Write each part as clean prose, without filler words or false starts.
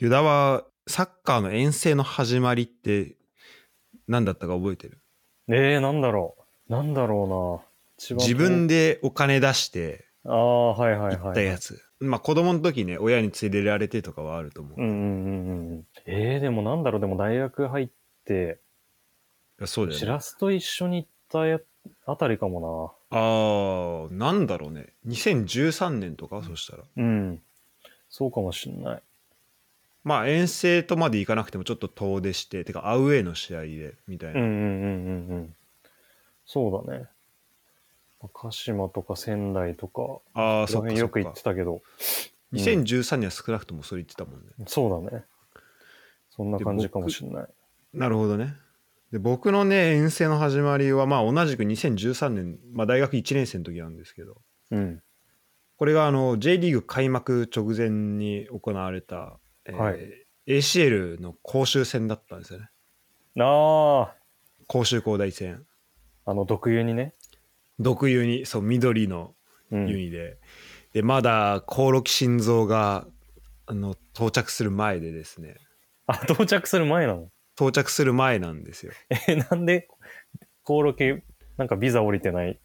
ユダはサッカーの遠征の始まりって何だったか覚えてる？なんだろうな。自分でお金出して行ったやつ。まあ子供の時ね、親に連れられてとかはあると思う。でもなんだろう、でも大学入って、そうだよね、シラスと一緒に行ったあたりかもな。なんだろうね。2013年とか、そしたら。うん。そうかもしんない。まあ遠征とまで行かなくてもちょっと遠出して、てかアウェーの試合で、みたいな。そうだね。鹿島とか仙台とか、その辺よく行ってたけど、2013年は少なくともそれ言ってたもんね。そうだね。そんな感じかもしれない。なるほどね。で、僕のね、遠征の始まりは、まあ同じく2013年、まあ大学1年生の時なんですけど、うん、これがJ リーグ開幕直前に行われた、ACL の公衆戦だったんですよね。公衆高大戦。毒湯にね。毒湯に、そう、緑のユニで、でまだ興梠慎三が到着する前でですね。到着する前なの？到着する前なんですよ。なんで興梠なんかビザ降りてない？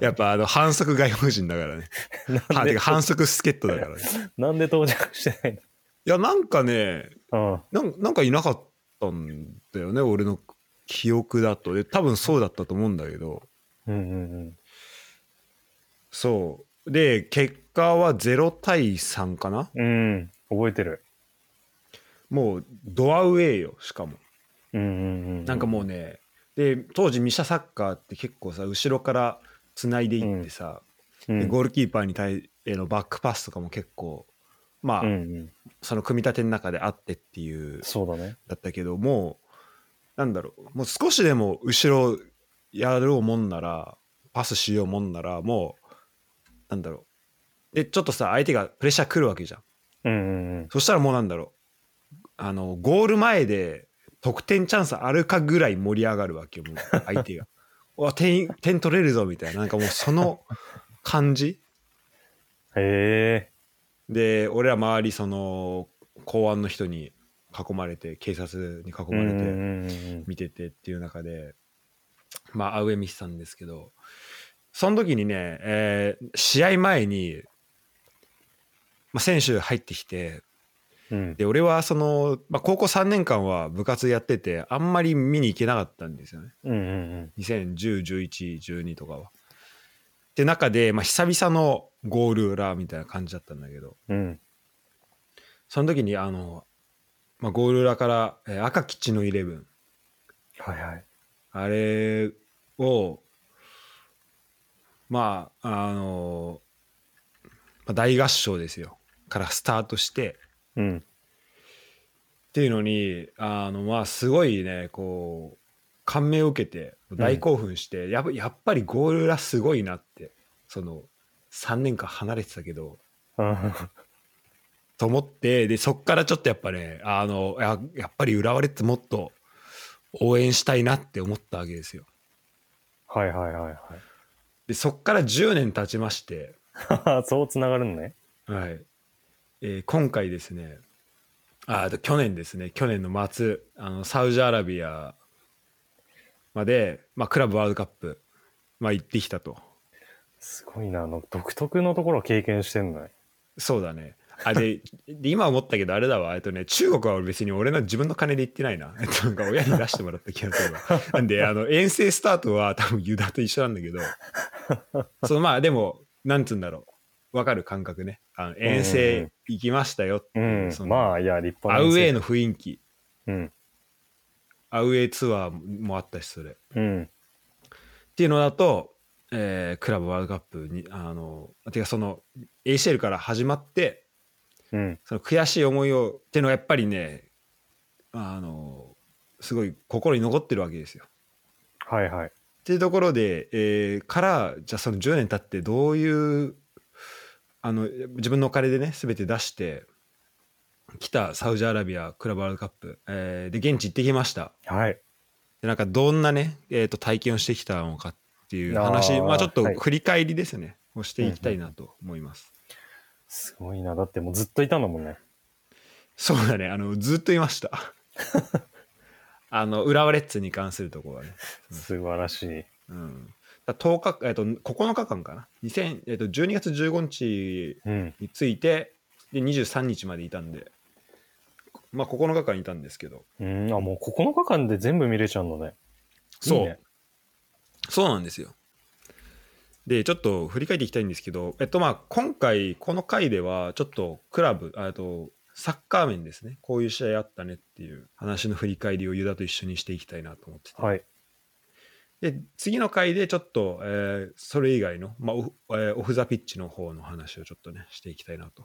やっぱ反則外国人だからね。てか反則助っ人だからね。なんで到着してないの？いやなんかね、なんかいなかったんだよね、俺の記憶だと。で多分そうだったと思うんだけど。そうで結果は0対3かな。覚えてる。もうドアウェイよ、しかも。なんかもうね、で当時ミシャサッカーって結構さ、後ろからつないでいってさ、でゴールキーパーに対へのバックパスとかも結構まあ、その組み立ての中であってっていう。そうだね。だったけどもうなんだろう、もう少しでも後ろやろうもんなら、パスしようもんなら、もうなんだろう、でちょっとさ相手がプレッシャー来るわけじゃん。そしたらもうなんだろう、ゴール前で得点チャンスあるかぐらい盛り上がるわけよ、もう相手が。点取れるぞみたいな、なんかもうその感じ。へえ。で俺ら周りその公安の人に囲まれて、警察に囲まれて見ててっていう中で、まあアウェー見てたんですけど、その時にね、試合前に、まあ、選手入ってきて、で俺はその、まあ、高校3年間は部活やっててあんまり見に行けなかったんですよね、2010、11、12とかは。って中で、まあ、久々のゴール裏みたいな感じだったんだけど、その時にまあ、ゴール裏から、赤き血のイレブン、あれを、まあ大合唱ですよからスタートして、っていうのにまあすごいねこう感銘を受けて大興奮して、やっぱりゴール裏すごいなって、その3年間離れてたけど。と思って、でそっからちょっとやっぱねやっぱり浦和レッズもっと応援したいなって思ったわけですよ。でそっから10年経ちましてそうつながるのね。今回ですね、去年ですね、去年の末サウジアラビアまで、まあ、クラブワールドカップ、まあ、行ってきたと。すごいな、独特のところを経験してんのね。そうだね。で今思ったけどあれだわ、中国は別に俺の自分の金で行ってないな、なんか親に出してもらった気がするわ。なんで遠征スタートは多分ユダと一緒なんだけどそのまあでもなんつうんだろう、分かる感覚ね、遠征行きましたよっていう、まあいや立派なアウェーの雰囲気、アウェーツアーもあったし、それ、っていうのだと、クラブワールドカップにてかその ACL から始まってその悔しい思いをっていうのがやっぱりねすごい心に残ってるわけですよ。っていうところで、からじゃあその10年経ってどういう自分のお金でね全て出してきたサウジアラビアクラブワールドカップ、で現地行ってきました。でなんかどんなね、体験をしてきたのかっていう話、まあ、ちょっと振り返りですね、をしていきたいなと思います。すごいな、だってもうずっといたんだもんね。そうだね、ずっといました浦和レッズに関するところはね、素晴らしい、うん、だ10日、9日間かな、12月15日について、うん、で23日までいたんで、まあ、9日間いたんですけど、うん、あ、もう9日間で全部見れちゃうのね。そう、いいね。そうなんですよ。でちょっと振り返っていきたいんですけど、まあ今回この回ではちょっとクラブ、サッカー面ですね、こういう試合あったねっていう話の振り返りをユダと一緒にしていきたいなと思ってて、はい、で次の回でちょっと、それ以外の、まあオフザピッチの方の話をちょっとねしていきたいなと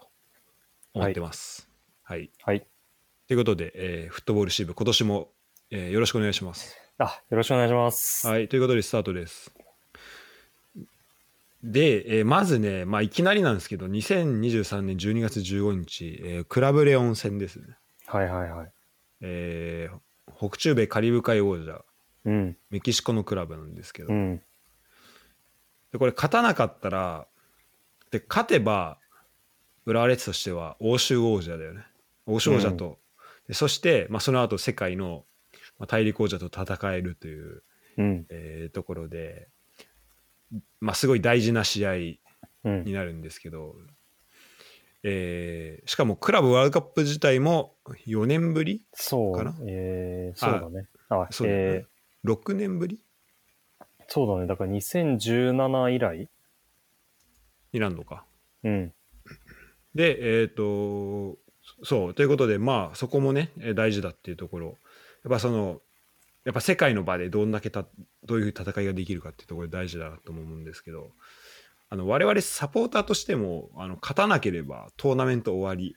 思ってます。はい、はいはい、ということで、フットボール支部今年も、よろしくお願いします。あ、よろしくお願いします。はい、ということでスタートです。で、まずね、まあ、いきなりなんですけど2023年12月15日、クラブレオン戦ですね。はいはいはい、北中米カリブ海王者、うん、メキシコのクラブなんですけど、うん、でこれ勝たなかったらで勝てば浦和レッズとしては欧州王者だよね。欧州王者と、うん、でそして、まあ、その後世界の、まあ、大陸王者と戦えるという、うんところでまあ、すごい大事な試合になるんですけど、うんしかもクラブワールドカップ自体も4年ぶりかな。そう、そうだね。あ、そうだね、6年ぶり。そうだね。だから2017以来になるのか。うん。でそうということで、まあそこもね大事だっていうところ、やっぱ世界の場でどんだけどういう戦いができるかっていうところで大事だなと思うんですけど、我々サポーターとしても勝たなければトーナメント終わり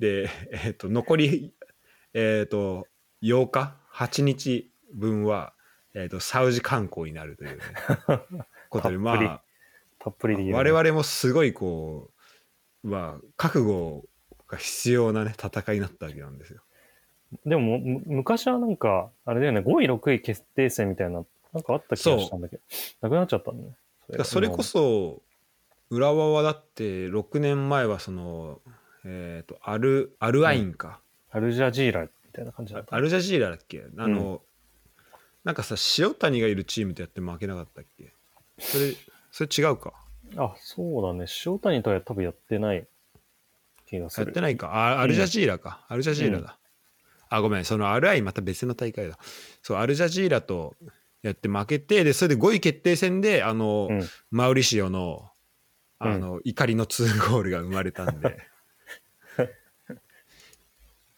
で、残り、8日8日分は、サウジ観光になるという、ね、ことで、まあたっぷりできる、ね、我々もすごいこう、まあ、覚悟が必要な、ね、戦いになったわけなんですよ。でも昔はなんかあれだよね、5位6位決定戦みたいななんかあった気がしたんだけどなくなっちゃったんだね。それこそ浦和はだって6年前はそのアルアインか、うん、アルジャジーラみたいな感じだった。アルジャジーラだっけ、うん、なんかさ塩谷がいるチームとやって負けなかったっけ。それ違うか。あ、そうだね、塩谷とは多分やってない気がする。やってないか。アルジャジーラか、アルジャジーラだ、うん、あ、ごめん、その RI また別の大会だ。そう、アルジャジーラとやって負けて、でそれで5位決定戦でうん、マウリシオの、うん、怒りの2ゴールが生まれたんで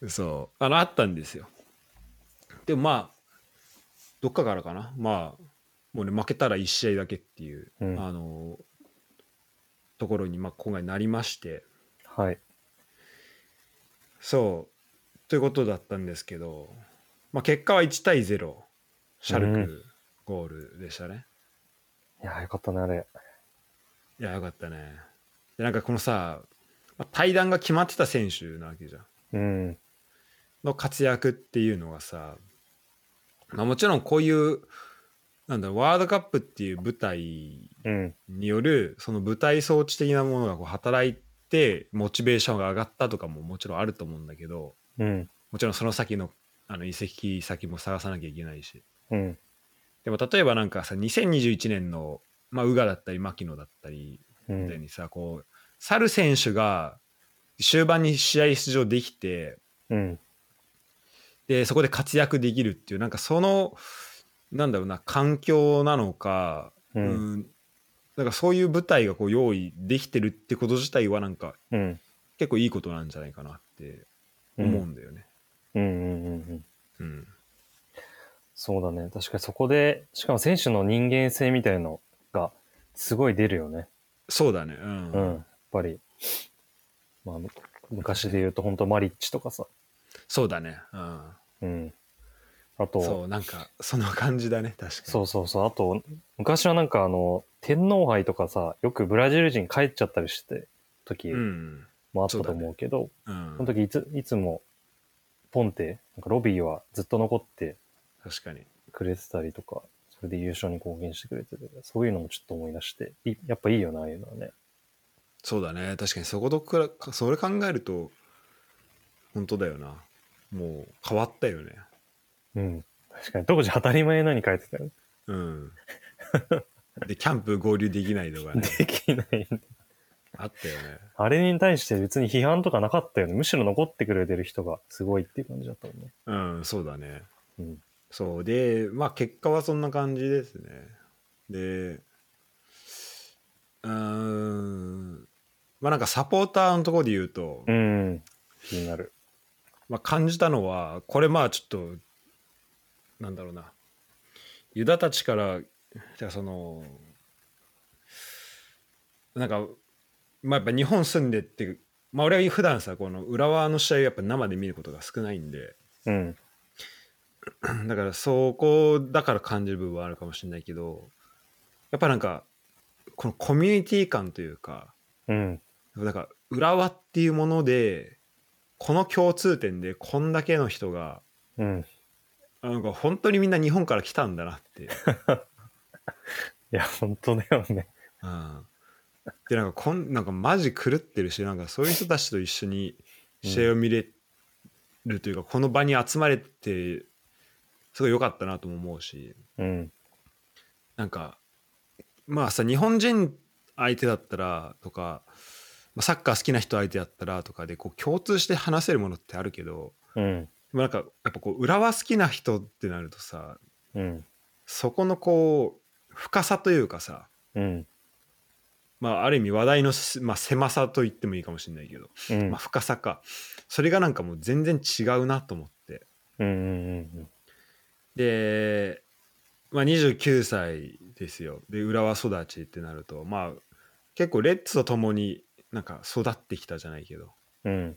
そう、あったんですよ。でもまあどっかからかな、まあもうね負けたら1試合だけっていう、うん、ところに、まあ、今回なりまして、はい、そうということだったんですけど、まあ、結果は1対0シャルクゴールでしたね、うん、いやよかったねあれ。いやよかったね。でなんかこのさ、退団が決まってた選手なわけじゃん、うん、の活躍っていうのがさ、まあ、もちろんこういうなんだろう、ワールドカップっていう舞台による、うん、その舞台装置的なものがこう働いてモチベーションが上がったとかももちろんあると思うんだけど、うん、もちろんその先の、移籍先も探さなきゃいけないし、うん、でも例えばなんかさ2021年の、まあ、宇賀だったり牧野だったりみたいにさ、うん、こう去る選手が終盤に試合出場できて、うん、でそこで活躍できるっていう、なんかそのなんだろうな、環境なのか、うんうん、なんかそういう舞台がこう用意できてるってこと自体はなんか、うん、結構いいことなんじゃないかなって思うんだよね。うんうんうんうん、うん、そうだね。確かにそこでしかも選手の人間性みたいのがすごい出るよね。そうだね、うん、うん、やっぱり、まあ、昔で言うと本当マリッチとかさ。そうだね、うん、うん、あとそうなんかその感じだね。確かにそうそうそう。あと昔はなんか天皇杯とかさ、よくブラジル人帰っちゃったりして時、うんもあったと思うけど、ね、うん、その時いつもポンテなんかロビーはずっと残って確かにくれてたりとか、それで優勝に貢献してくれてる、そういうのもちょっと思い出して、やっぱいいよなああいうのはね。そうだね、確かにそれ考えると本当だよな。もう変わったよね。うん。確かに当時当たり前のに書いてたよ。うん。でキャンプ合流できないとかね。できない。あったよね。あれに対して別に批判とかなかったよね。むしろ残ってくれてる人がすごいっていう感じだったもんね。うん、そうだね。うん。そうで、まあ結果はそんな感じですね。で、まあなんかサポーターのところで言うと、うん、気になる。まあ、感じたのはこれまあちょっとなんだろうな、ユダたちからじゃあそのなんかまあやっぱ日本住んでってまあ俺は普段さこの浦和の試合をやっぱ生で見ることが少ないんで、うん、だからそこだから感じる部分はあるかもしれないけど、やっぱなんかこのコミュニティ感というか、うん、だから浦和っていうものでこの共通点でこんだけの人が、うん、なんか本当にみんな日本から来たんだなっていや本当だよね、うん、でなんかなんかマジ狂ってるし、なんかそういう人たちと一緒に試合を見れるというか、うん、この場に集まれてすごい良かったなとも思うし、うん、なんかまあさ日本人相手だったらとかサッカー好きな人相手やったらとかでこう共通して話せるものってあるけど、うん、なんかやっぱこう浦和好きな人ってなるとさ、うん、そこのこう深さというかさ、うん、まあある意味話題の、まあ、狭さと言ってもいいかもしれないけど、うんまあ、深さか、それがなんかもう全然違うなと思って、うんうんうん、で、まあ、29歳ですよ。で浦和育ちってなるとまあ結構レッツと共になんか育ってきたじゃないけど、うん、っ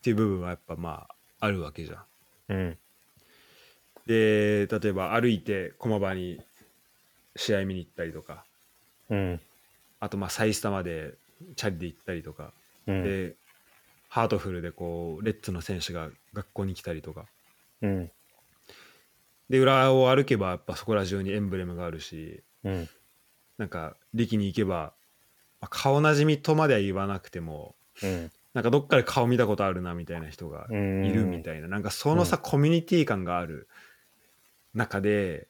ていう部分はやっぱまああるわけじゃん、うん、で例えば歩いて駒場に試合見に行ったりとか、うん、あとまあ埼玉までチャリで行ったりとか、うん、でハートフルでこうレッツの選手が学校に来たりとか、うん、で裏を歩けばやっぱそこら中にエンブレムがあるし、うん、なんか力に行けば顔なじみとまでは言わなくても、うん、なんかどっかで顔見たことあるなみたいな人がいるみたいな、なんかそのさ、うん、コミュニティ感がある中で、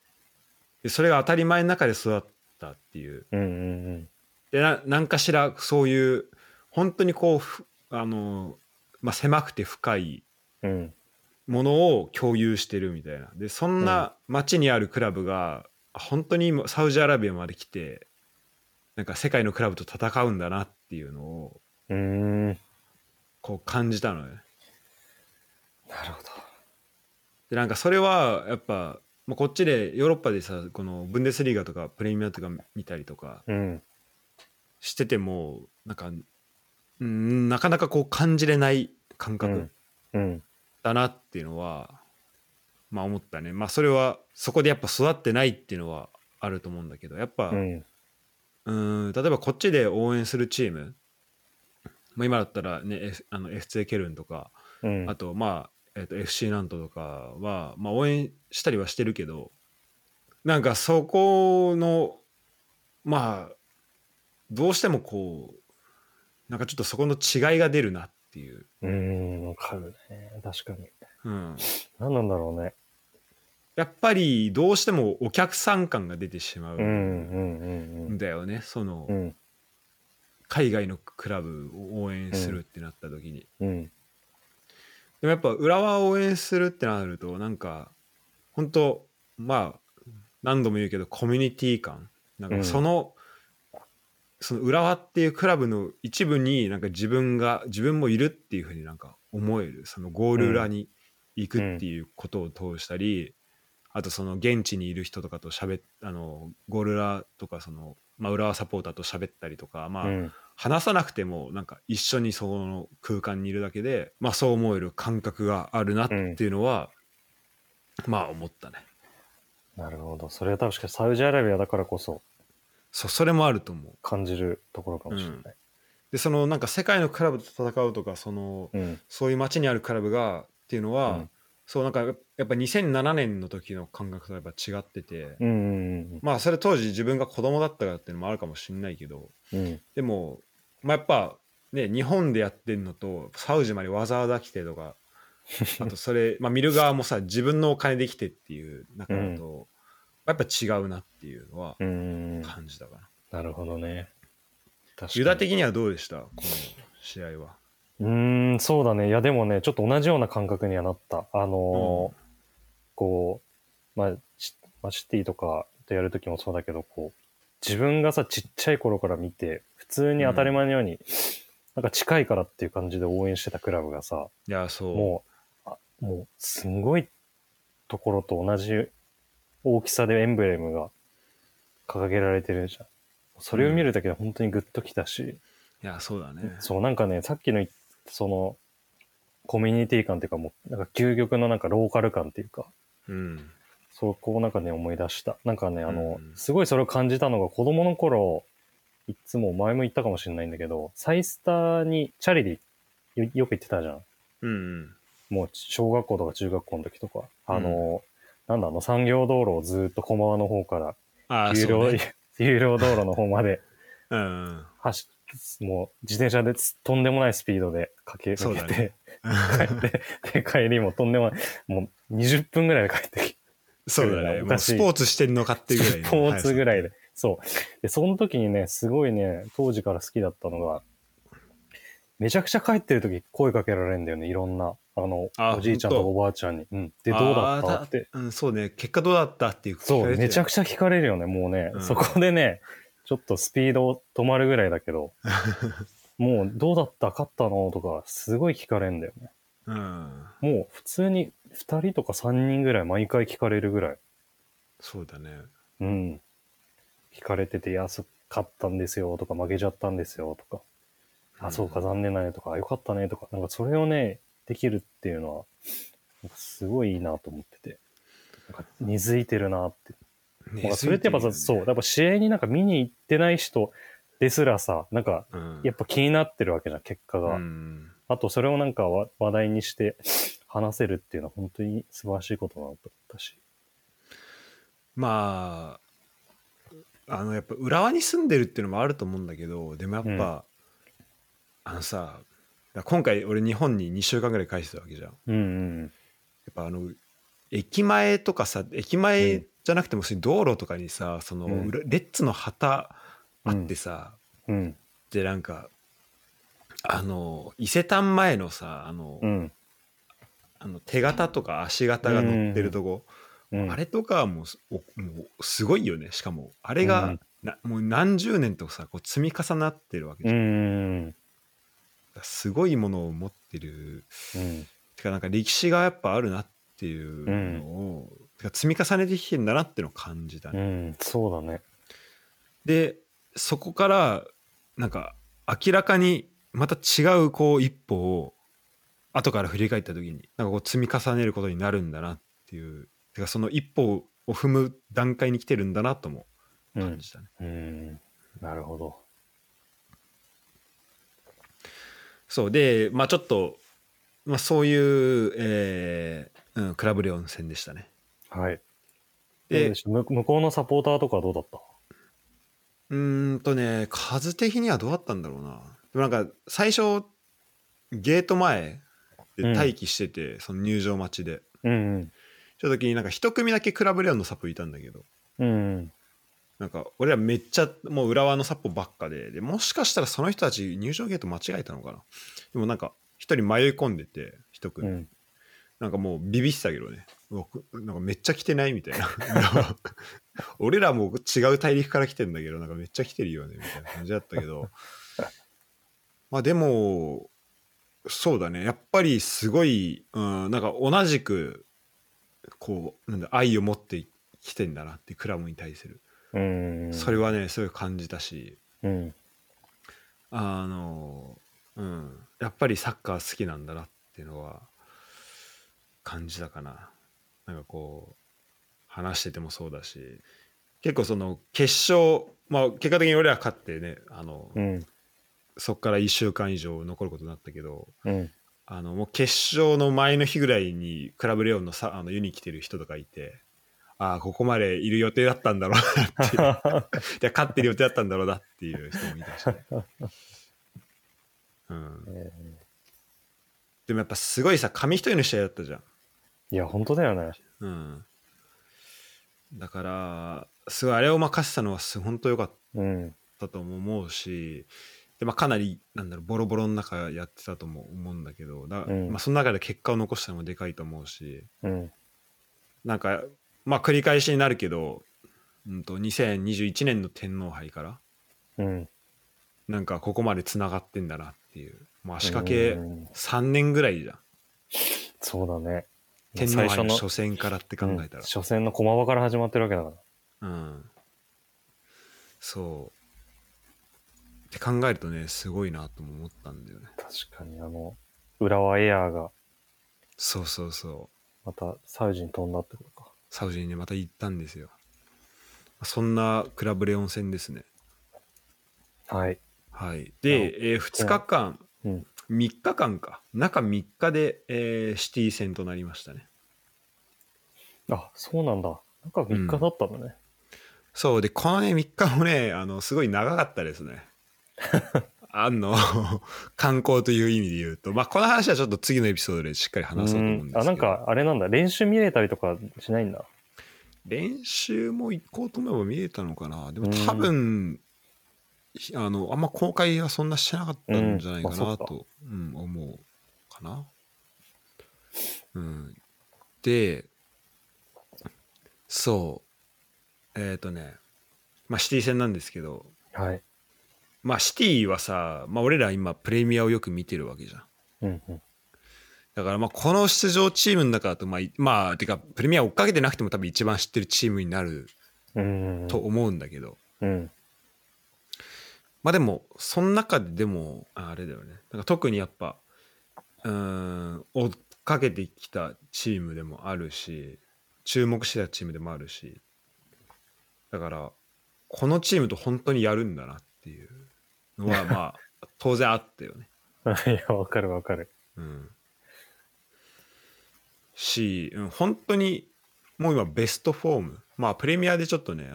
それが当たり前の中で育ったっていう、うんうんうん、でなんかしらそういう本当にこうまあ、狭くて深いものを共有してるみたいな、でそんな街にあるクラブが本当に今サウジアラビアまで来てなんか世界のクラブと戦うんだなっていうのをこう感じたのよね。なるほど。でなんかそれはやっぱ、まあ、こっちでヨーロッパでさこのブンデスリーガとかプレミアとか見たりとかしてても、うん、なんかなかなかこう感じれない感覚だなっていうのは、うん、まあ思ったね。まあそれはそこでやっぱ育ってないっていうのはあると思うんだけど、やっぱ、うん例えばこっちで応援するチーム、まあ、今だったら、ね、FC ケルンとか、うん、あと、まあFC ナントとかは、まあ、応援したりはしてるけど、なんかそこのまあどうしてもこうなんかちょっとそこの違いが出るなっていう。わかるね。確かに、うん、何なんだろうね。やっぱりどうしてもお客さん感が出てしまうんだよね、その、うん、海外のクラブを応援するってなった時に、うんうん、でもやっぱ浦和を応援するってなるとなんか本当まあ何度も言うけどコミュニティ感、なんかその浦和っていうクラブの一部になんか自分もいるっていうふうになんか思える、そのゴール裏に行くっていうことを通したり、うんあとその現地にいる人とかとゴールラとかその、まあ、浦和サポーターと喋ったりとか、まあうん、話さなくてもなんか一緒にその空間にいるだけで、まあ、そう思える感覚があるなっていうのは、うん、まあ思ったね。なるほど。それは確かサウジアラビアだからこそ、それもあると思う、感じるところかもしれない、うん、でそのなんか世界のクラブと戦うとかその、うん、そういう街にあるクラブがっていうのは、うんそうなんかやっぱ2007年の時の感覚とやっぱ違ってて、うんうんうん、まあそれ当時自分が子供だったからっていうのもあるかもしれないけど、うん、でも、まあ、やっぱね日本でやってんのとサウジまでわざわざ来てとか、あとそれ、まあ、見る側もさ自分のお金できてっていう中だと、うん、やっぱ違うなっていうのは感じたかな。なるほどね。確かに。ユダ的にはどうでしたこの試合は？そうだね。いやでもねちょっと同じような感覚にはなった。うん、こう、まあ、シティとかとやるときもそうだけどこう自分がさちっちゃい頃から見て普通に当たり前のように、うん、なんか近いからっていう感じで応援してたクラブがさ、いやそうもうすんごいところと同じ大きさでエンブレムが掲げられてるじゃん。それを見るだけで本当にグッときたし、うん、いやそうだね。そうなんかねさっきのそのコミュニティ感っていうかもうなんか究極のなんかローカル感っていうか、うん、そこをなんかね思い出した。なんかねうん、すごいそれを感じたのが子供の頃いつも前も言ったかもしれないんだけどサイスターにチャリでよく行ってたじゃん。うんうん。もう小学校とか中学校の時とか、なんだ産業道路をずっと駒場の方から有料道路の方までうんもう自転車でとんでもないスピードで駆けて、ね、で帰りもとんでもないもう20分ぐらいで帰ってきて、そうだね、もうスポーツしてるのかっていうぐらいのスポーツぐらいで、そうでその時にねすごいね当時から好きだったのがめちゃくちゃ帰ってる時声かけられるんだよねいろんなおじいちゃんとおばあちゃんに、うん、でどうだったって、うん、そうね結果どうだったっていうそうめちゃくちゃ聞かれるよねもうね、うん、そこでねちょっとスピード止まるぐらいだけどもうどうだった勝ったのとかすごい聞かれるんだよね、うん、もう普通に2人とか3人ぐらい毎回聞かれるぐらいそうだねうん聞かれてていや勝ったんですよとか負けちゃったんですよとか、うん、あそうか残念だねとかよかったねとかなんかそれをねできるっていうのはなんかすごいいいなと思っててなんか根付いてるなってそれってやっぱさ、そう、やっぱ試合になんか見に行ってない人ですらさ、なんかやっぱ気になってるわけじゃん、結果が。うん、あとそれをなんか話題にして話せるっていうのは本当に素晴らしいことだなと思ったし。まあ、やっぱ浦和に住んでるっていうのもあると思うんだけど、でもやっぱ、うん、今回俺日本に2週間ぐらい帰ってたわけじゃん。うんうん、やっぱ駅前とかさ、駅前、うんじゃなくても道路とかにさうん、レッズの旗あってさ、うん、でなんか伊勢丹前のさうん、手形とか足形が乗ってるとこ、うん、あれとかはもうすごいよね。しかもあれが、うん、もう何十年とさこう積み重なってるわけじゃん、うん、すごいものを持ってる、うん、てかなんか歴史がやっぱあるなっていうのを、うん積み重ねてきてるんだなってのを感じたね、うん、そうだね。でそこからなんか明らかにまた違うこう一歩を後から振り返った時になんかこう積み重ねることになるんだなっていうてかその一歩を踏む段階に来てるんだなとも感じたね、うん、なるほど。そうでちょっと、そういう、クラブレオン戦でしたね。はい、で向こうのサポーターとかはどうだった？数的にはどうだったんだろうな。でもなんか最初ゲート前で待機してて、うん、その入場待ちで、うんうん、ちょっと時になんか一組だけクラブレオンのサポいたんだけど、うんうん、なんか俺らめっちゃもう浦和のサポばっか でもしかしたらその人たち入場ゲート間違えたのかな。でもなんか一人迷い込んでて一組、うん、なんかもうビビってたけどねなんかめっちゃ来てないみたいな俺らも違う大陸から来てんだけどなんかめっちゃ来てるよねみたいな感じだったけどでもそうだねやっぱりすごい、なんか同じくこうなんだ愛を持ってきてんだなってクラブに対するそれはねすごい感じたし、うん、やっぱりサッカー好きなんだなっていうのは感じたかな。なんかこう話しててもそうだし結構その決勝結果的に俺ら勝ってねうん、そっから1週間以上残ることになったけど、うん、もう決勝の前の日ぐらいにクラブレオンの湯に来てる人とかいてここまでいる予定だったんだろうなっていう勝ってる予定だったんだろうなっていう人もいたし、ねうんでもやっぱすごいさ、紙一重の試合だったじゃん。いや本当だよね。うん。だからすごいあれを任せたのは本当良かったと思うし、うん、でまあかなりなんだろうボロボロの中やってたとも思うんだけど、うん、まあその中で結果を残したのもでかいと思うし、うん、なんかまあ繰り返しになるけど、2021年の天皇杯から、うん、なんかここまでつながってんだなっていう。まあ足掛け3年ぐらいじゃん。そうだね。天皇杯の初戦からって考えたら、初戦の駒場から始まってるわけだから。うん。そう。って考えるとね、すごいなとも思ったんだよね。確かに浦和エアーが。そうそうそう。またサウジに飛んだってことか。サウジにねまた行ったんですよ。そんなクラブレオン戦ですね。はい。はい。で、2日間。うん、3日間か中3日で、シティ戦となりましたね。あ、そうなんだ。中3日だったのね、うん、そうでこのね3日もねすごい長かったですね観光という意味で言うと、まあ、この話はちょっと次のエピソードでしっかり話そうと思うんですけど、なんかあれなんだ、練習見れたりとかしないんだ。練習も行こうと思えば見れたのかな。でも多分、あんま公開はそんなしてなかったんじゃないかなと、思うかな、うん、でそうまあシティ戦なんですけど、はい、まあシティはさ、まあ、俺ら今プレミアをよく見てるわけじゃん、うんうん、だからまあこの出場チームの中だとまあてかプレミア追っかけてなくても多分一番知ってるチームになると思うんだけど、うん、うんうん、まあでもその中ででもあれだよね、なんか特にやっぱ追っかけてきたチームでもあるし、注目してたチームでもあるし、だからこのチームと本当にやるんだなっていうのはまあ当然あったよねいやわかるわかる、うん、し、うん、本当にもう今ベストフォーム、まあプレミアでちょっとね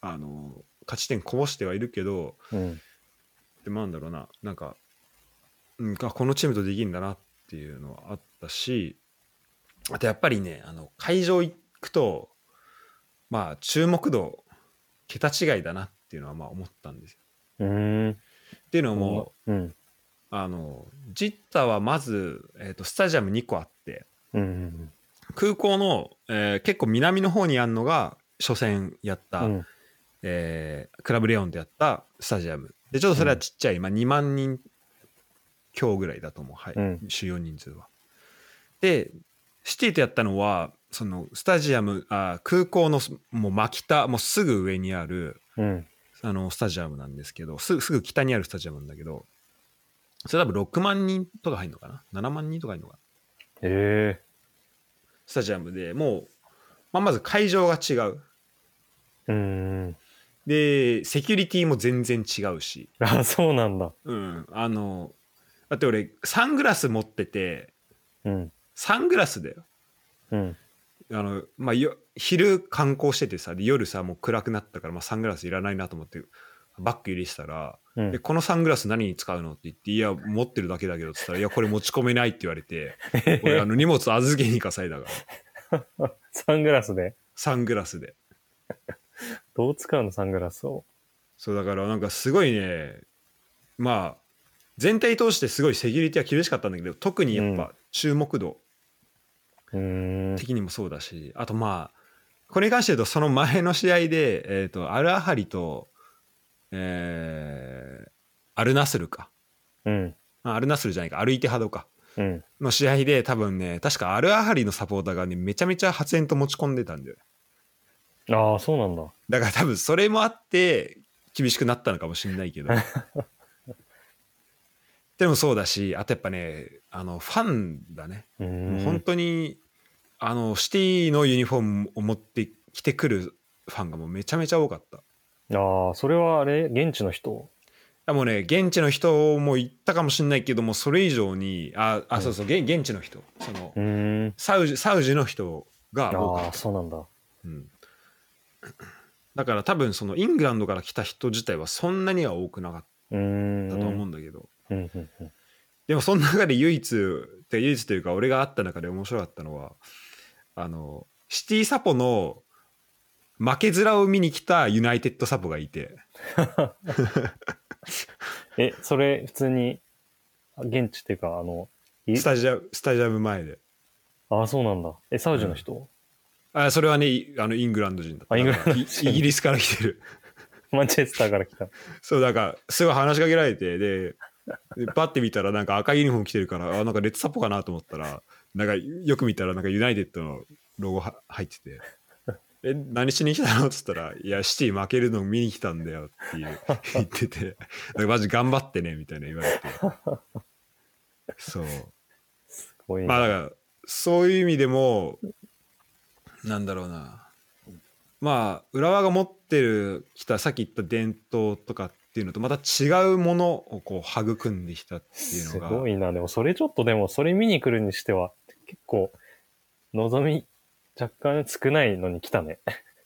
勝ち点こぼしてはいるけど、うん、でもなんだろうな、なんか、うん、このチームとできるんだなっていうのはあったし、あとやっぱりね会場行くとまあ注目度桁違いだなっていうのはまあ思ったんですよ。っていうのも、うん、ジッタはまず、スタジアム2個あって、うんうんうん、空港の、結構南の方にあるのが初戦やった、うん、クラブレオンでやったスタジアムで、ちょっとそれはちっちゃい、うん、まあ、2万人強ぐらいだと思う、はい、うん、主要人数は。でシティとやったのはそのスタジアム空港のもう真北、もうすぐ上にある、うん、スタジアムなんですけど、すぐ北にあるスタジアムなんだけど、それ多分6万人とか入るのかな、7万人とか入るのかな、スタジアムでもう、まあ、まず会場が違う、うん、でセキュリティも全然違うし。あ、そうなんだ。うん。だって俺サングラス持ってて、うん、サングラスだよ。うん。まあ、昼観光しててさ、で夜さもう暗くなったから、まあ、サングラスいらないなと思ってバッグ入れてたら、うん、でこのサングラス何に使うのって言って、いや持ってるだけだけどって言ったら、いやこれ持ち込めないって言われて、俺荷物預けに行かされたから。サングラスで。サングラスで。どう使うのサングラスを。そうだからなんかすごいね、まあ全体通してすごいセキュリティは厳しかったんだけど、特にやっぱ注目度的にもそうだし、うん、あとまあこれに関して言うとその前の試合で、アルアハリと、アルナスルか、うん、アルナスルじゃないか、アルイテハドか、うん、の試合で多分ね、確かアルアハリのサポーターがねめちゃめちゃ発煙と持ち込んでたんだよ。ああ、そうなんだ。だから多分それもあって厳しくなったのかもしれないけどでもそうだし、あとやっぱねファンだね、もう本当にシティのユニフォームを持ってきてくるファンがもうめちゃめちゃ多かった。ああ、それはあれ、現地の人もうね、現地の人も言ったかもしれないけども、それ以上にあ、そうそう、現地の人、そのサウジの人が多かった。ああ、そうなんだ。うん、だから多分そのイングランドから来た人自体はそんなには多くなかったと思うんだけど、でもその中で唯一というか俺があった中で面白かったのはシティサポの負け面を見に来たユナイテッドサポがいてそれ普通に現地っていうかスタジアム前で。ああ、そうなんだ。サウジの人、うん、それはねイングランド人だった。イギリスから来てるマンチェスターから来たそう、なんかすごい話しかけられて、でパッて見たらなんか赤いユニフォーム着てるからなんかレッドサポかなと思ったら、なんかよく見たらなんかユナイテッドのロゴ入ってて何しに来たのっつったら、いやシティ負けるの見に来たんだよって言っててマジ頑張ってねみたいな言われてそうすごい、ね、まあだからそういう意味でもなんだろうな、まあ浦和が持ってるきたさっき言った伝統とかっていうのとまた違うものをこう育んできたっていうのがすごいな。でもそれちょっとでもそれ見に来るにしては結構望み若干少ないのに来たね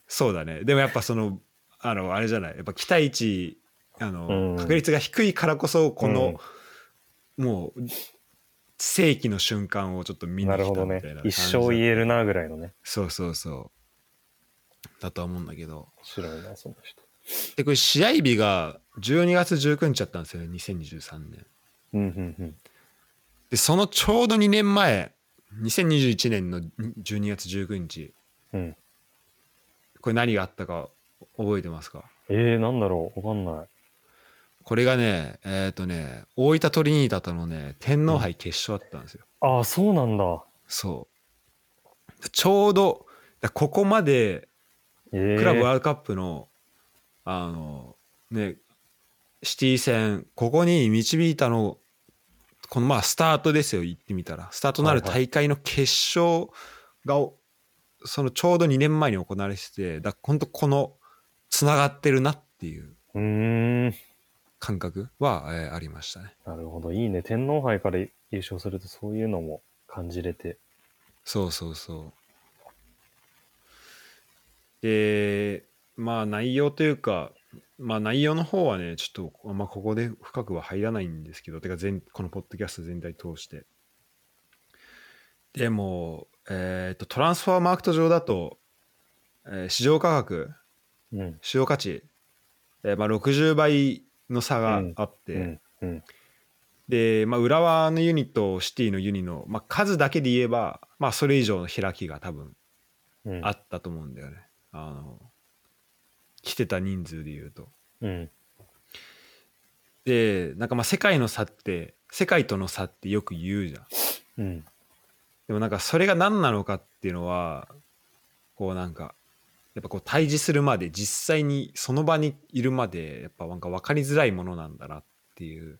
そうだね。でもやっぱそのあれじゃない、やっぱ期待値確率が低いからこそこの、うん、もう世紀の瞬間をちょっと見に来たみたいな感じ。なるほどね。一生言えるなぐらいのね。そうそうそうだとは思うんだけど、面白いなその人。でこれ試合日が12月19日だったんですよね、2023年、うんうんうん、でそのちょうど2年前2021年の12月19日、うん、これ何があったか覚えてますか？なんだろう、わかんない。これがね、大分トリニータとのね天皇杯決勝だったんですよ、うん、あ、そうなんだ。そうちょうどここまでクラブワールドカップの、シティ戦ここに導いたのこのまあスタートですよ、言ってみたらスタートなる大会の決勝が、はいはい、そのちょうど2年前に行われてて、本当このつながってるなっていう感覚はありましたね。なるほど、いいね。天皇杯から優勝するとそういうのも感じれて。そうそうそう。でまあ内容というか、まあ、内容の方はねちょっとあんまここで深くは入らないんですけど、てかこのポッドキャスト全体通してでも、トランスファーマーケット上だと、市場価格、うん、市場価値、60倍の差があって、うんうんうん、で、まあ、浦和のユニとシティのユニの、まあ、数だけで言えば、まあ、それ以上の開きが多分あったと思うんだよね、うん、来てた人数でいうと、うん、でなんかまあ世界との差ってよく言うじゃん、うん、でもなんかそれが何なのかっていうのはこうなんかやっぱこう対峙するまで実際にその場にいるまでやっぱなんか分かりづらいものなんだなっていう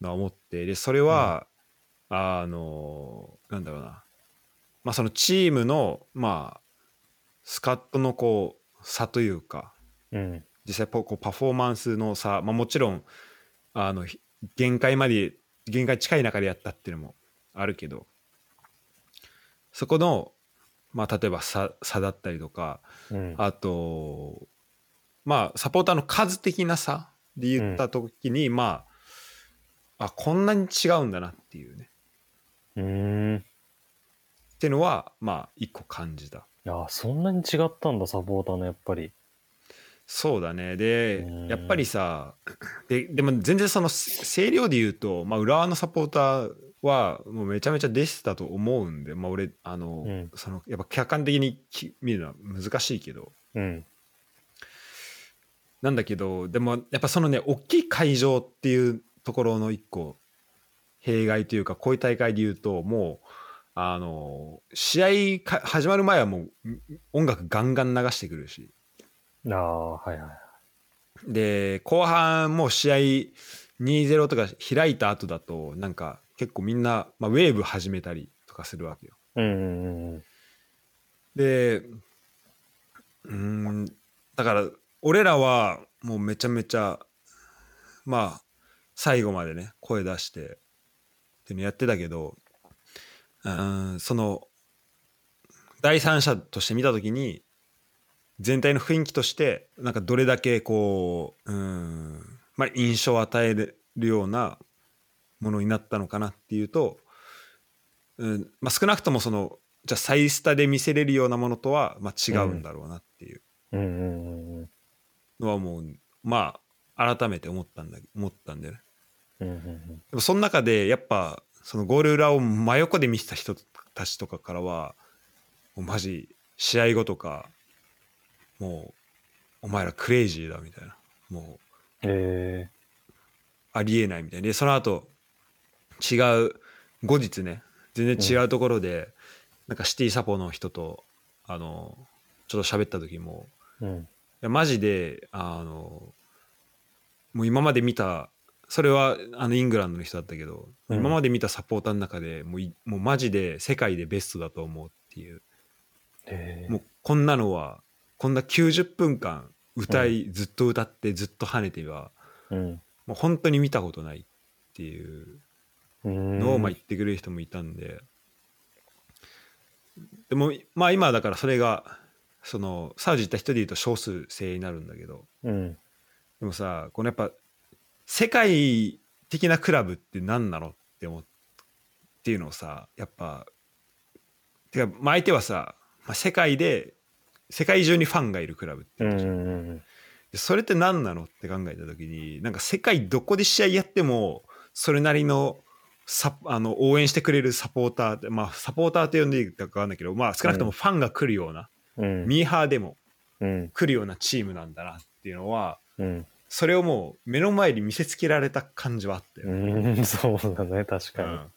のは思って、でそれは、うん、なんだろうな、まあそのチームのまあスカットのこう差というか、うん、実際こうパフォーマンスの差、まあ、もちろん限界近い中でやったっていうのもあるけど、そこの、まあ、例えば 差だったりとか、うん、あとまあサポーターの数的な差で言った時に、うん、まあ、こんなに違うんだなっていうね、っていうのはまあ一個感じた。そんなに違ったんだサポーターの。やっぱりそうだね。でやっぱりさ でも全然その声量で言うと、まあ、浦和のサポーターはもうめちゃめちゃ出てたと思うんで、まあ、俺うん、そのやっぱ客観的に見るのは難しいけど、うん、なんだけどでもやっぱそのね大きい会場っていうところの一個弊害というか、こういう大会で言うともう試合始まる前はもう音楽ガンガン流してくるし、はいはい、で後半もう試合 2-0 とか開いた後だとなんか結構みんな、まあ、ウェーブ始めたりとかするわけよ、うん、でだから俺らはもうめちゃめちゃまあ最後までね声出してっていうのやってたけど、その第三者として見たときに全体の雰囲気としてなんかどれだけこう、まあ、印象を与えるようなものになったのかなっていうと、少なくともそのじゃあ再スタで見せれるようなものとは違うんだろうなっていうのはもう改めて思ったんだよね。でもその中でやっぱそのゴール裏を真横で見せた人たちとかからはもうマジ試合後とかもうお前らクレイジーだみたいな、もうありえないみたいな。でその後違う後日ね、全然違うところでなんかシティサポの人とちょっと喋った時も、いやマジでもう今まで見た、それはイングランドの人だったけど、今まで見たサポーターの中でもうマジで世界でベストだと思うっていう、もうこんなのはこんな90分間ずっと歌ってずっと跳ねては、もう本当に見たことないっていうのを言ってくれる人もいたんで。でも今だからそれがそのサウジ行った人でいうと少数制になるんだけど、でもさ、このやっぱ世界的なクラブって何なのって思っていうのをさ、やっぱてか相手はさ、世界中にファンがいるクラブって言うじゃん、でそれって何なのって考えた時に、なんか世界どこで試合やってもそれなりの応援してくれるサポーター、サポーターって呼んでいいか分かんないけど、少なくともファンが来るような、ミーハーでも来るようなチームなんだなっていうのは、それをもう目の前に見せつけられた感じはあったよね。そうだね、確か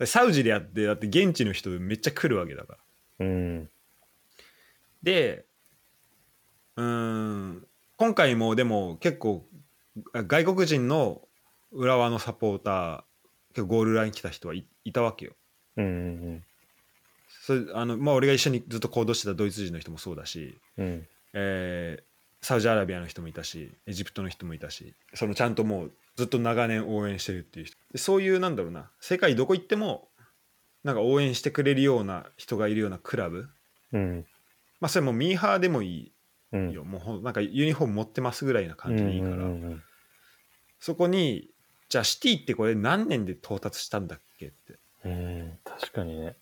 に、サウジでやってだって現地の人めっちゃ来るわけだから、で今回もでも結構外国人の浦和のサポーターゴールライン来た人はいたわけよ、それ俺が一緒にずっと行動してたドイツ人の人もそうだし、サウジアラビアの人もいたし、エジプトの人もいたし、そのちゃんともうずっと長年応援してるっていう人で、そういうなんだろうな、世界どこ行ってもなんか応援してくれるような人がいるようなクラブ、それもミーハーでもいいよ、もうなんかユニフォーム持ってますぐらいな感じでいいから、そこにじゃあシティってこれ何年で到達したんだっけって、確かにね。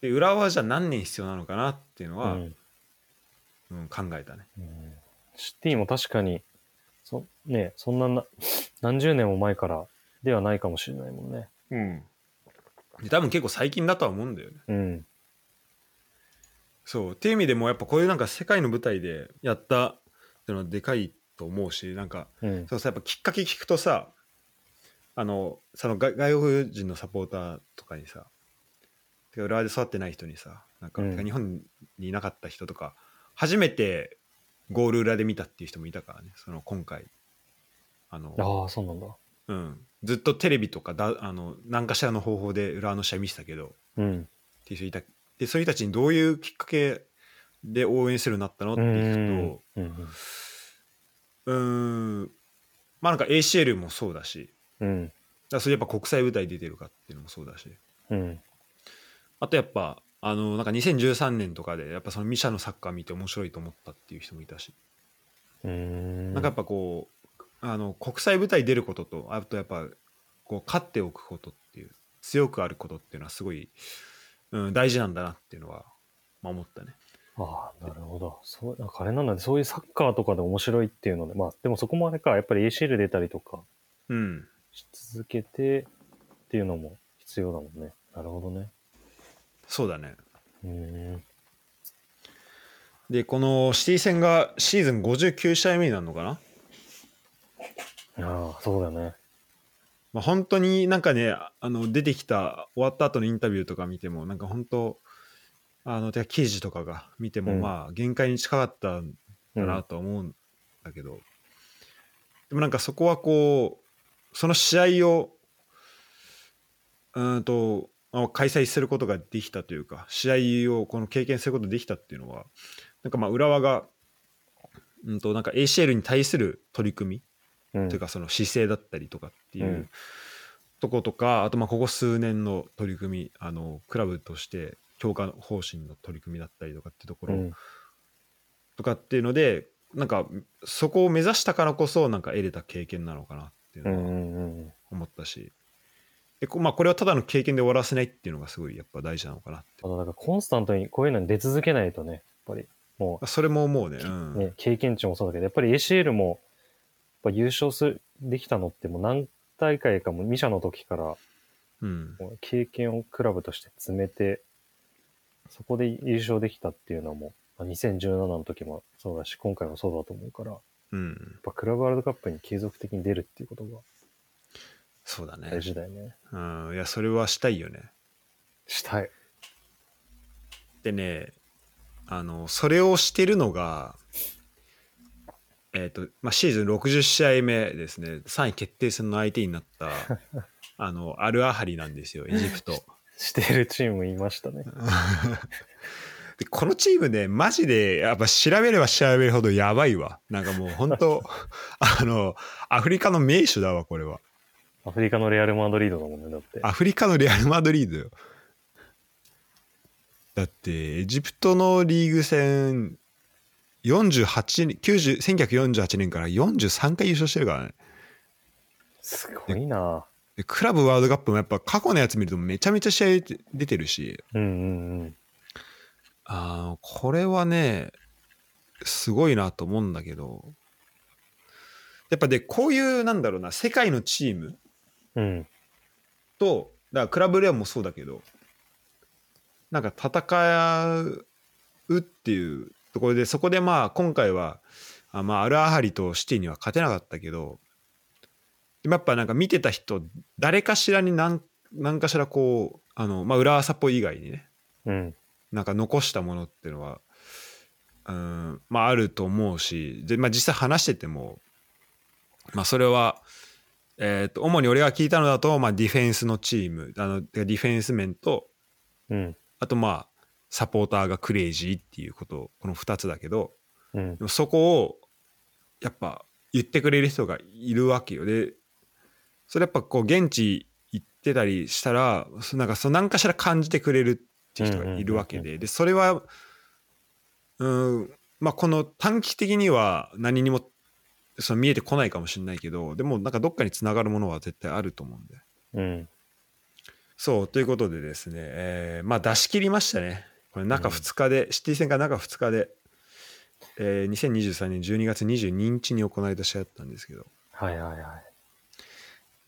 で浦和じゃ何年必要なのかなっていうのは、考えたね、シティも確かにそんな何十年も前からではないかもしれないもんね。で多分結構最近だとは思うんだよね。そうっていう意味でもやっぱこういうなんか世界の舞台でやったっていうのはでかいと思うし、なんか、そうさ、やっぱきっかけ聞くとさ、その外国人のサポーターとかにさ、浦和で育ってない人にさ、なんか日本にいなかった人とか、初めてゴール裏で見たっていう人もいたからね。その今回そうなんだ。ずっとテレビとか何かしらの方法で浦和の試合見せたけど、っていう人いた。でそういう人たちにどういうきっかけで応援するようになったのって聞くと、なんか ACL もそうだし。だそれやっぱ国際舞台出てるかっていうのもそうだし、あとやっぱなんか2013年とかでやっぱそのミシャのサッカー見て面白いと思ったっていう人もいたし、なんかやっぱこう国際舞台出ることと、あとやっぱこう勝っておくことっていう、強くあることっていうのはすごい、大事なんだなっていうのは、思ったね。ああ、なるほど。なんかあれなんだね、そういうサッカーとかで面白いっていうので、でもそこもあれか、やっぱり ACL 出たりとか、続けてっていうのも必要だもんね。なるほどね。そうだね。でこのシティ戦がシーズン59試合目になるのかな。そうだね。本当になんかね、出てきた終わった後のインタビューとか見ても、なんか本当てか記事とかが見ても、限界に近かったんだなと思うんだけど、でもなんかそこはこうその試合を開催することができたというか、試合をこの経験することができたっていうのは、なんか浦和がなんか ACL に対する取り組み、というかその姿勢だったりとかっていうとことか、あとここ数年の取り組み、クラブとして強化方針の取り組みだったりとかっていうところ、とかっていうので、なんかそこを目指したからこそなんか得れた経験なのかなっていうのは思ったし、で、まあ、これはただの経験で終わらせないっていうのがすごいやっぱ大事なのかなって。なんかコンスタントにこういうのに出続けないとね、やっぱりもうそれも思う ね、経験値もそうだけど、やっぱり ACL もやっぱ優勝できたのってもう何大会かも2社の時から、うん、もう経験をクラブとして詰めてそこで優勝できたっていうのも、まあ、2017の時もそうだし今回もそうだと思うから、うん、やっぱクラブワールドカップに継続的に出るっていうことがそうだね。大事だよね。うん。いや、それはしたいよね。したい。でね、それをしてるのが、まあ、シーズン60試合目ですね、3位決定戦の相手になった、アルアハリなんですよ、エジプト。してるチームいましたね。でこのチームね、マジで、やっぱ調べれば調べるほどやばいわ。なんかもう本当、アフリカの名手だわ、これは。アフリカのレアル・マドリードだもんね、だって。アフリカのレアル・マドリードよ。だって、エジプトのリーグ戦、1948年から43回優勝してるからね。すごいな。でクラブワールドカップもやっぱ過去のやつ見るとめちゃめちゃ試合出てるし、うんうんうん、これはね、すごいなと思うんだけど、やっぱでこういうなんだろうな世界のチームと、うん、だからクラブレアもそうだけどなんか戦うっていうところでそこでまあ今回はまあアルアハリとシティには勝てなかったけどでもやっぱなんか見てた人誰かしらに何かしらこうまあ浦和サポ以外にね、うん、なんか残したものっていうのはまああると思うしで、まあ、実際話しててもまあ、それは主に俺が聞いたのだとまあディフェンスのチームディフェンス面とあとまあサポーターがクレイジーっていうことこの2つだけどそこをやっぱ言ってくれる人がいるわけよでそれやっぱこう現地行ってたりしたらなんか何かしら感じてくれるっていう人がいるわけででそれはまあこの短期的には何にもその見えてこないかもしれないけどでもなんかどっかにつながるものは絶対あると思うんで、うん、そうということでですね、まあ出し切りましたねこれ中2日で、うん、シティ戦が中2日で、2023年12月22日に行われた試合だったんですけどはいはいはい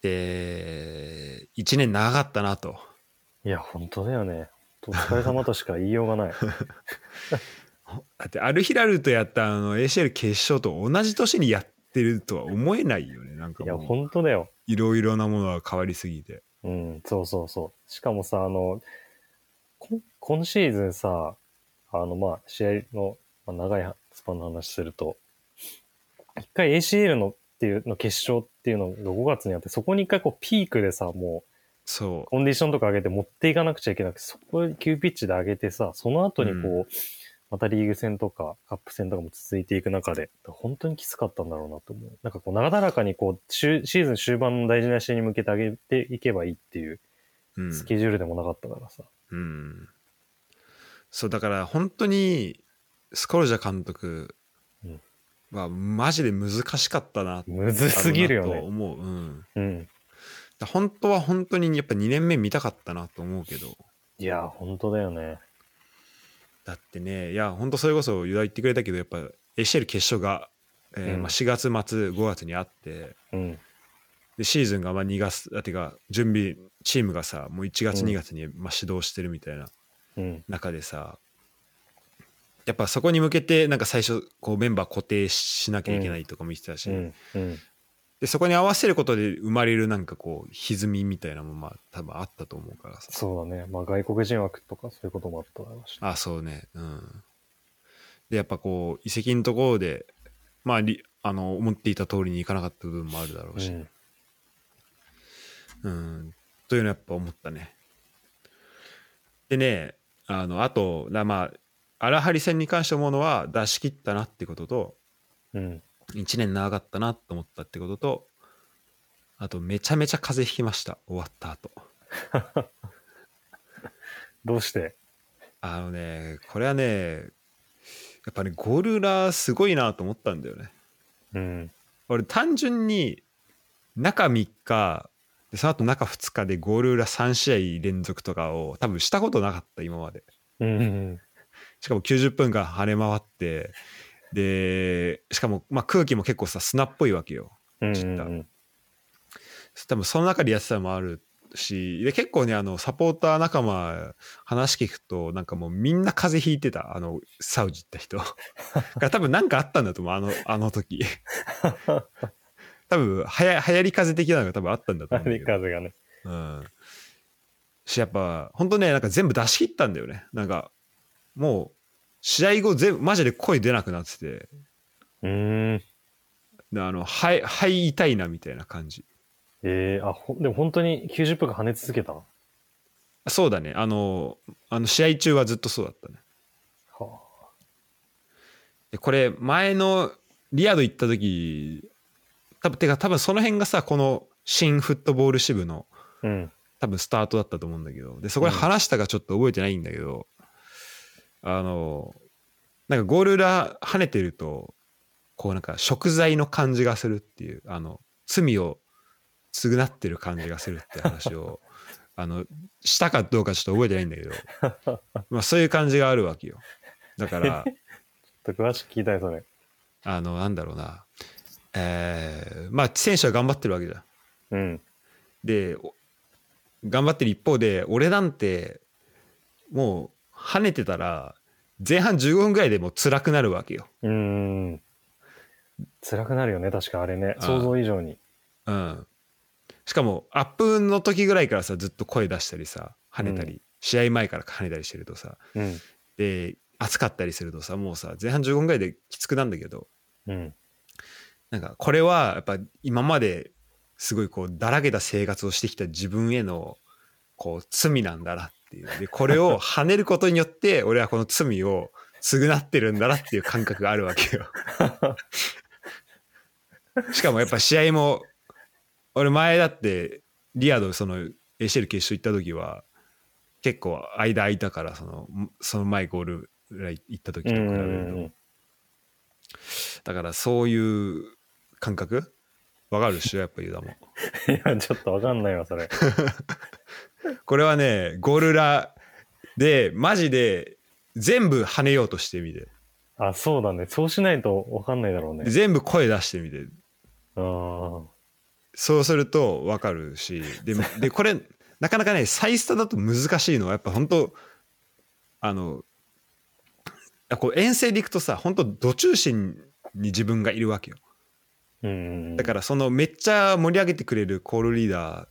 で1年長かったなといや本当だよねお疲れ様としか言いようがないだってアルヒラルとやったACL 決勝と同じ年にやってるとは思えないよねなんかいや本当だよいろいろなものが変わりすぎてうんそうそうそうしかもさ今シーズンさまあ試合の、まあ、長いスパンの話すると一回 ACL のっていうの決勝っていうのが5月にあってそこに一回こうピークでさもうそうコンディションとか上げて持っていかなくちゃいけなくてそこを急ピッチで上げてさその後にこう、うんまたリーグ戦とかカップ戦とかも続いていく中で本当にきつかったんだろうなと思うなんかこうなだらかにこうシーズン終盤の大事な試合に向けて上げていけばいいっていうスケジュールでもなかったからさ、うんうん、そうだから本当にスコルジャ監督はマジで難しかったなむずすぎるよねと思う、うんうん、本当は本当にやっぱ2年目見たかったなと思うけどいや本当だよねだってねいや本当それこそユダ言ってくれたけどやっぱ ACL 決勝が、うんまあ、4月末5月にあって、うん、でシーズンがまあ2月だってか準備チームがさもう1月2月にまあ始動してるみたいな中でさ、うん、やっぱそこに向けてなんか最初こうメンバー固定しなきゃいけないとかも言ってたし、うんうん、でそこに合わせることで生まれるなんかこう歪みみたいなもまあ多分あったと思うからさそうだね、まあ、外国人枠とかそういうこともあっただろうしあそうねうんでやっぱこう移籍のところでまあ思っていた通りにいかなかった部分もあるだろうし、うん、うんというのはやっぱ思ったねでねあとまあアラハリ戦に関して思うのは出し切ったなってこととうん1年長かったなと思ったってこととあとめちゃめちゃ風邪ひきました終わった後どうしてこれはねやっぱり、ね、ゴールラーすごいなと思ったんだよね、うん、俺単純に中3日でその後中2日でゴール裏3試合連続とかを多分したことなかった今まで、うんうん、しかも90分間跳ね回って、でしかもまあ空気も結構さ砂っぽいわけよ、うんうんうん、多分その中でやってたのもあるし、で結構ねあのサポーター仲間話聞くとなんかもうみんな風邪ひいてた、あのサウジ行った人から多分なんかあったんだと思う、あの時多分流行り風的なのが多分あったんだと思う。流行り風がね、うん、しやっぱ本当ねなんか全部出し切ったんだよね、なんかもう試合後全部マジで声出なくなってて、肺痛いなみたいな感じ。でも本当に90分間跳ね続けた。そうだね、あの試合中はずっとそうだったね。はあ、でこれ前のリアド行った時多分その辺がさこの新フットボール支部の、うん、多分スタートだったと思うんだけど、でそこで話したかちょっと覚えてないんだけど、うん、なんかゴール裏跳ねてるとこうなんか贖罪の感じがするっていう、罪を償ってる感じがするって話をしたかどうかちょっと覚えてないんだけどまあそういう感じがあるわけよ。だからちょっと詳しく聞いたいそれ。なんだろうな、まあ選手は頑張ってるわけじゃん、うん、で頑張ってる一方で俺なんてもう跳ねてたら前半15分ぐらいでもう辛くなるわけよ。辛くなるよね、確かあれね、想像以上に。うん、しかもアップの時ぐらいからさずっと声出したりさ跳ねたり、うん、試合前から跳ねたりしてるとさ、うん、で暑かったりするとさもうさ前半15分ぐらいできつくなんだけど、うん、なんかこれはやっぱ今まですごいこうだらけた生活をしてきた自分へのこう罪なんだなっていう、でこれを跳ねることによって俺はこの罪を償ってるんだなっていう感覚があるわけよしかもやっぱ試合も俺前だってリアドその ACL 決勝行った時は結構間空いたから、その前ゴール行った時と比べるとだからそういう感覚わかるでしょやっぱユダもいやちょっとわかんないわそれこれはねゴール裏でマジで全部跳ねようとしてみて、あそうだね、そうしないとわかんないだろうね、全部声出してみて、ああそうすると分かるし、でこれなかなかね再スタだと難しいのはやっぱ本当こう遠征でいくとさ本当ど中心に自分がいるわけよ、うん、だからそのめっちゃ盛り上げてくれるコールリーダー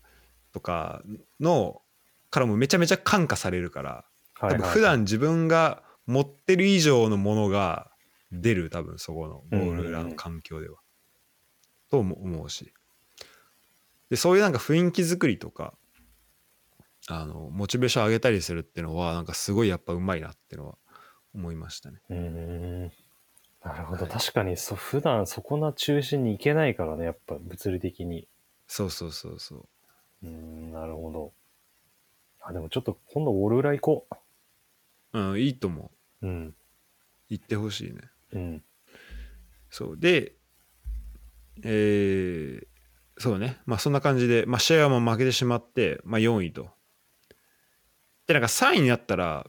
とかのからもめちゃめちゃ感化されるから、多分普段自分が持ってる以上のものが出る、多分そこのゴール裏の環境では、うんうん、と思うし、でそういうなんか雰囲気作りとかモチベーション上げたりするっていうのはなんかすごいやっぱうまいなっていうのは思いましたね。なるほど、はい、確かに普段そこの中心に行けないからね、やっぱ物理的に。そうそうそうそう。なるほど。でもちょっと今度ゴール裏行こう。うん、いいと思う。うん。行ってほしいね。うん。そうでそうね、まあそんな感じで、まあ、試合はまあ負けてしまって、まあ、4位と。でなんか3位になったら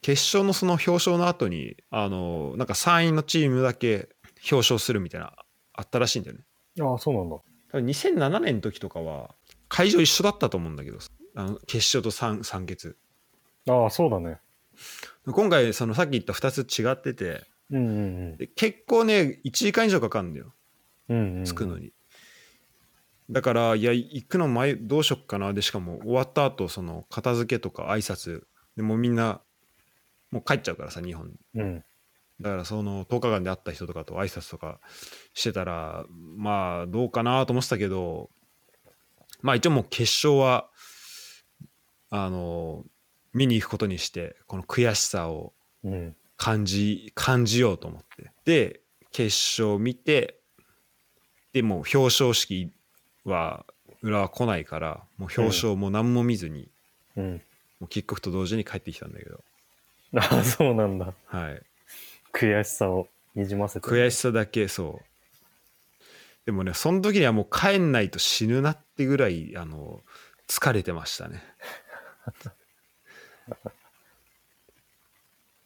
決勝のその表彰の後になんか3位のチームだけ表彰するみたいなあったらしいんだよね。ああそうなんだ。多分2007年の時とかは会場一緒だったと思うんだけど、決勝と3決。ああそうだね。今回そのさっき言った2つ違ってて、うんうんうん、で結構ね1時間以上かかるんだよ、うんうんうん、着くのに。だからいや行くの前どうしよっかな、でしかも終わった後その片付けとか挨拶でもうみんなもう帰っちゃうからさ日本に、うん、だからその10日間で会った人とかと挨拶とかしてたらまあどうかなと思ってたけど、まあ一応もう決勝は見に行くことにしてこの悔しさを感じようと思って、で決勝見て、でもう表彰式は裏は来ないからもう表彰も何も見ずに、うんうん、もうキックオフと同時に帰ってきたんだけど。ああそうなんだ。はい。悔しさをにじませて。悔しさだけそう。でもね、その時にはもう帰んないと死ぬなってぐらい疲れてましたね。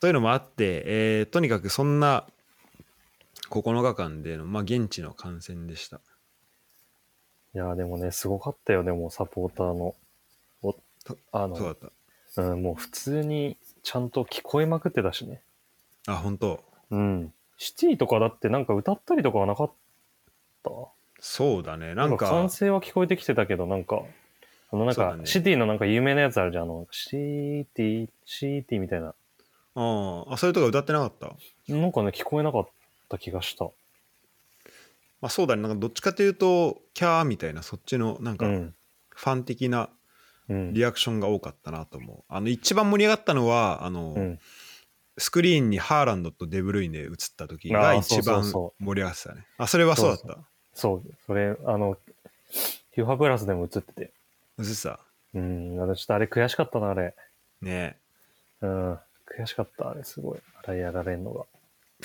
というのもあって、とにかくそんな9日間での、まあ、現地の観戦でした。いやでもね、すごかったよね、もうサポーターの。そうだった、うん。もう普通にちゃんと聞こえまくってたしね。あ、本当。うん。シティとかだってなんか歌ったりとかはなかった。そうだね、なんか。歓声は聞こえてきてたけど、なんか、なんかシティのなんか有名なやつあるじゃん、シティみたいな。あ、それとか歌ってなかった？なんかね、聞こえなかった気がした。まあそうだね、なんかどっちかというとキャーみたいなそっちのなんかファン的なリアクションが多かったなと思う。一番盛り上がったのはスクリーンにハーランドとデブルイネ映った時が一番盛り上がってたね。あ、それはそうだった。そう、それFIFAプラスでも映ってた。私とあれ悔しかったな、あれね。悔しかった、あれすごい、あれやられんのが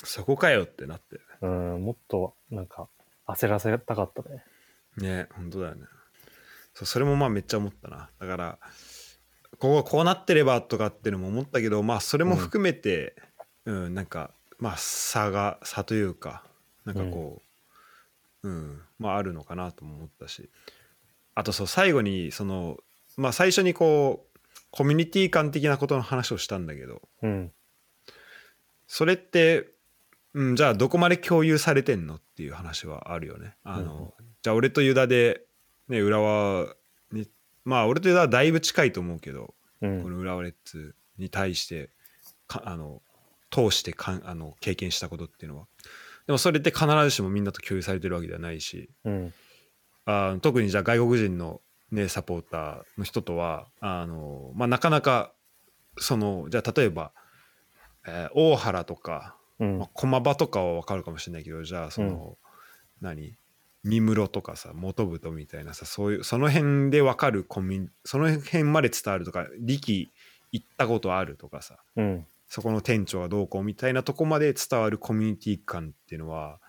そこかよってなって、もっとなんか焦らせたかったね。ね、本当だよね。それもまあめっちゃ思ったな。だからこうなってればとかっていうのも思ったけど、まあそれも含めて、なんかまあ差というかなんかこう、まああるのかなとも思ったし、あとそう最後にまあ最初にこうコミュニティ感的なことの話をしたんだけど、それって。じゃあどこまで共有されてんのっていう話はあるよね。じゃあ俺とユダで、ね、浦和に、まあ俺とユダはだいぶ近いと思うけど、この浦和レッズに対して通して経験したことっていうのは、でもそれって必ずしもみんなと共有されてるわけではないし、特にじゃあ外国人の、ね、サポーターの人とはまあ、なかなかじゃあ例えば、大原とかまあ、駒場とかは分かるかもしれないけど、じゃあ三室とかさ、元太みたいなさ、そういうその辺で分かるその辺まで伝わるとか、力行ったことあるとかさ、そこの店長がどうこうみたいなとこまで伝わるコミュニティ感っていうのは、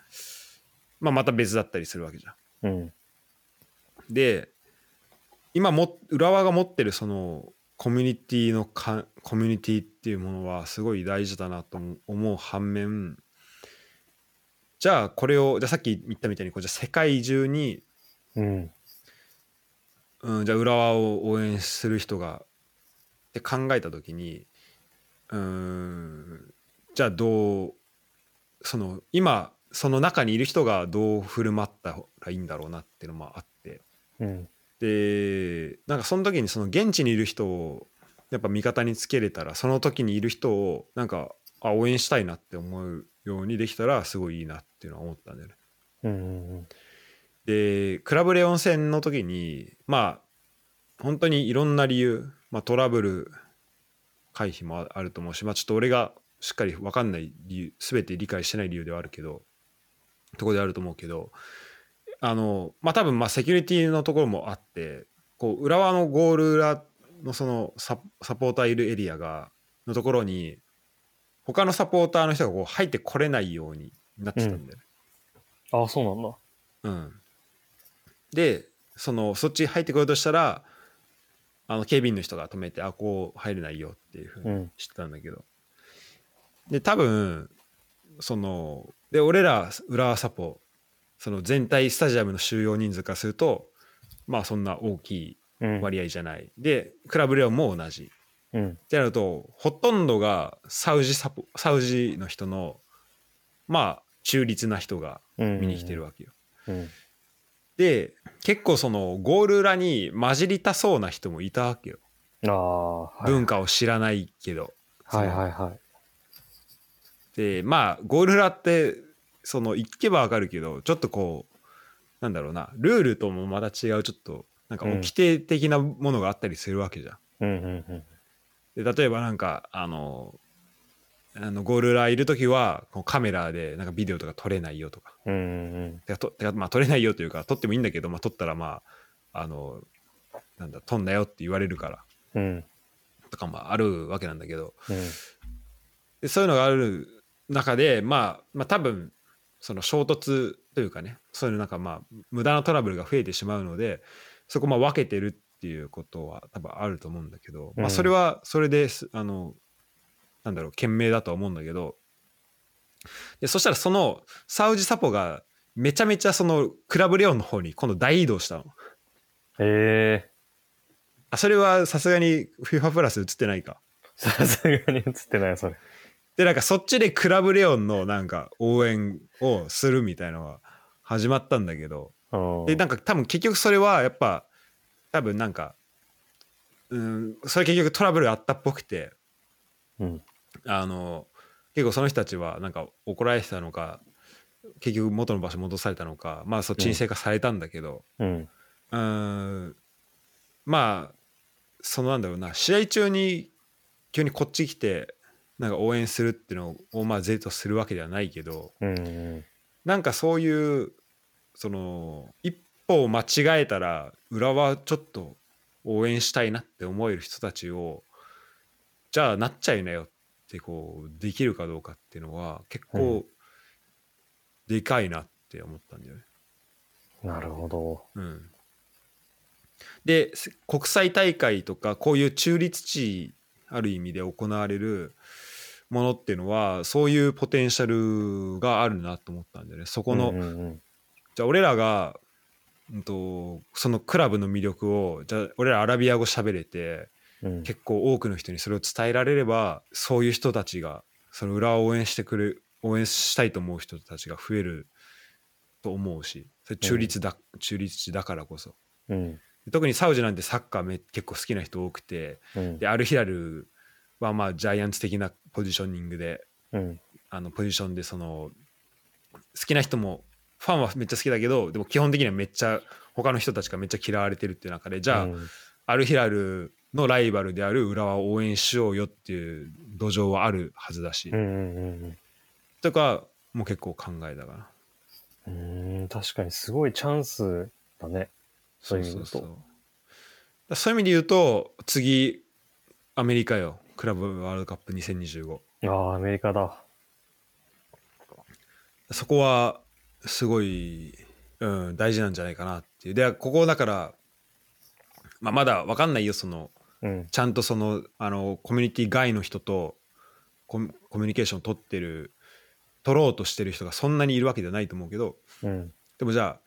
まあ、また別だったりするわけじゃん。で今浦和が持ってるそのコミュニティっていうものはすごい大事だなと思う反面、じゃあこれをじゃあさっき言ったみたいにじゃあ世界中に、じゃあ浦和を応援する人がって考えた時に、じゃあどう今その中にいる人がどう振る舞ったらいいんだろうなっていうのもあって、でなんかその時に現地にいる人をやっぱ味方につけれたら、その時にいる人をなんか応援したいなって思うようにできたらすごいいいなっていうのは思ったんだよね。でクラブレオン戦の時にまあ本当にいろんな理由、まあ、トラブル回避もあると思うし、まあ、ちょっと俺がしっかり分かんない理由、全て理解してない理由ではあるけどところであると思うけど、まあ、多分まあセキュリティのところもあって、こう浦和のゴール裏のサポーターいるエリアのところに他のサポーターの人が入ってこれないようになってたんだよね。あ、そうなんだ。でそっち入ってこようとしたら警備員の人が止めて、あ、こう入れないよっていうふうにしてたんだけど、で多分で俺ら浦和サポ全体スタジアムの収容人数からするとまあそんな大きい割合じゃない、でクラブレオンも同じ、ってなるとほとんどがサウジの人のまあ中立な人が見に来てるわけよ。で結構ゴール裏に混じりたそうな人もいたわけよ。はい、文化を知らないけど。でまあゴール裏って行けば分かるけど、ちょっとなんだろうな、ルールともまた違うちょっとなんか規定的なものがあったりするわけじゃん。で例えばなんかゴール裏いる時はカメラでなんかビデオとか撮れないよとか、まあ、撮れないよというか撮ってもいいんだけど、まあ、撮ったらまあ撮んなよって言われるから、とかもあるわけなんだけど、でそういうのがある中で、まあ多分衝突というかね、そういうなんかまあ無駄なトラブルが増えてしまうので、そこまあ分けてるっていうことは多分あると思うんだけど、まあそれはそれでなんだろう、賢明だとは思うんだけど、でそしたらそのサウジサポがめちゃめちゃそのクラブレオンの方に今度大移動したの。それはさすがに FIFA プラス映ってないか。さすがに映ってないそれ。でなんかそっちでクラブレオンのなんか応援をするみたいなのが始まったんだけど、でなんか多分結局それはやっぱ多分なんかそれ結局トラブルあったっぽくて、結構その人たちはなんか怒られてたのか、結局元の場所戻されたのか、まあそっちに生活されたんだけど、まあそのなんだろうな、試合中に急にこっち来てなんか応援するっていうのをまあ是とするわけではないけど、なんかそういうその一歩間違えたら裏はちょっと応援したいなって思える人たちを、じゃあなっちゃいなよってこうできるかどうかっていうのは結構でかいなって思ったんだよね。なるほど。で国際大会とかこういう中立地ある意味で行われるものっていうのはそういうポテンシャルがあるなと思ったんだよね。そこの、じゃあ俺らが、そのクラブの魅力を、じゃあ俺らアラビア語喋れて、結構多くの人にそれを伝えられれば、そういう人たちがその裏を応援したいと思う人たちが増えると思うし、それ中立地だからこそ、特にサウジなんてサッカー結構好きな人多くて、でアルヒラルはまあジャイアンツ的なポジショニングで、ポジションでその好きな人もファンはめっちゃ好きだけど、でも基本的にはめっちゃ他の人たちがめっちゃ嫌われてるっていう中で、じゃあ、アルヒラルのライバルである浦和を応援しようよっていう土壌はあるはずだし、とかも結構考えたかな。確かにすごいチャンスだね。そういう意味で言うと次アメリカよ、クラブワールドカップ2025。アメリカだ。そこはすごい、大事なんじゃないかなっていう。でここだから、まあ、まだ分かんないよその、ちゃんとそのコミュニティ外の人とコミュニケーションを取ろうとしてる人がそんなにいるわけじゃないと思うけど、でもじゃ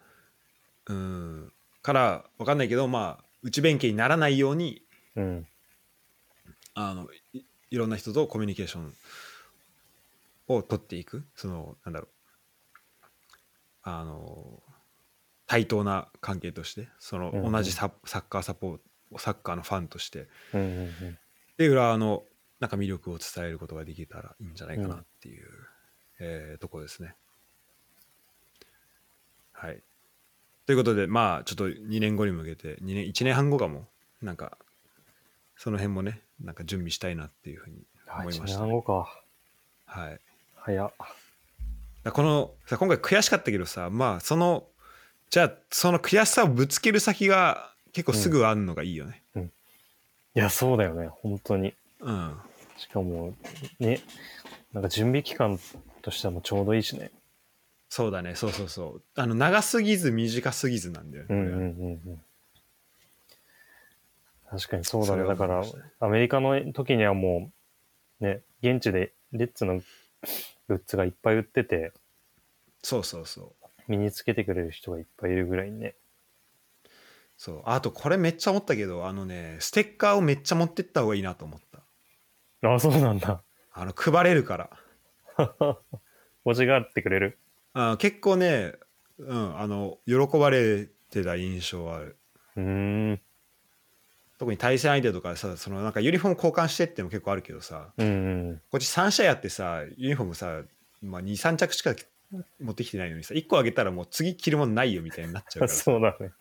あから分かんないけど、まあ内弁慶にならないように、いろんな人とコミュニケーションを取っていく、そのなんだろう、対等な関係として、その同じサッカーのファンとして、で浦和のなんか魅力を伝えることができたらいいんじゃないかなっていう、ところですね。はい。ということで、まあちょっと2年後に向けて1年半後かも、なんかその辺もね、なんか準備したいなっていうふうに思いました、ね。1年半後か。はい。早っ。今回悔しかったけどさ、まあじゃあその悔しさをぶつける先が結構すぐあるのがいいよね。いやそうだよね、本当に。しかもね、なんか準備期間としてはもうちょうどいいしね。そうだね、そうそうそう。長すぎず短すぎずなんだよね。確かにそうだね。だからアメリカの時にはもうね、現地でレッツのグッズがいっぱい売ってて、そうそうそう。身につけてくれる人がいっぱいいるぐらいね。そう。あとこれめっちゃ思ったけど、ステッカーをめっちゃ持ってった方がいいなと思った。あ、そうなんだ。配れるから。欲しがってくれる。結構ね、喜ばれてた印象はある。特に対戦相手とかさ、そのなんかユニフォーム交換してっても結構あるけどさ、こっち3試合やってさ、ユニフォームさ、まあ、2、3着しか持ってきてないのにさ、1個あげたらもう次着るもんないよみたいになっちゃうからそうだね。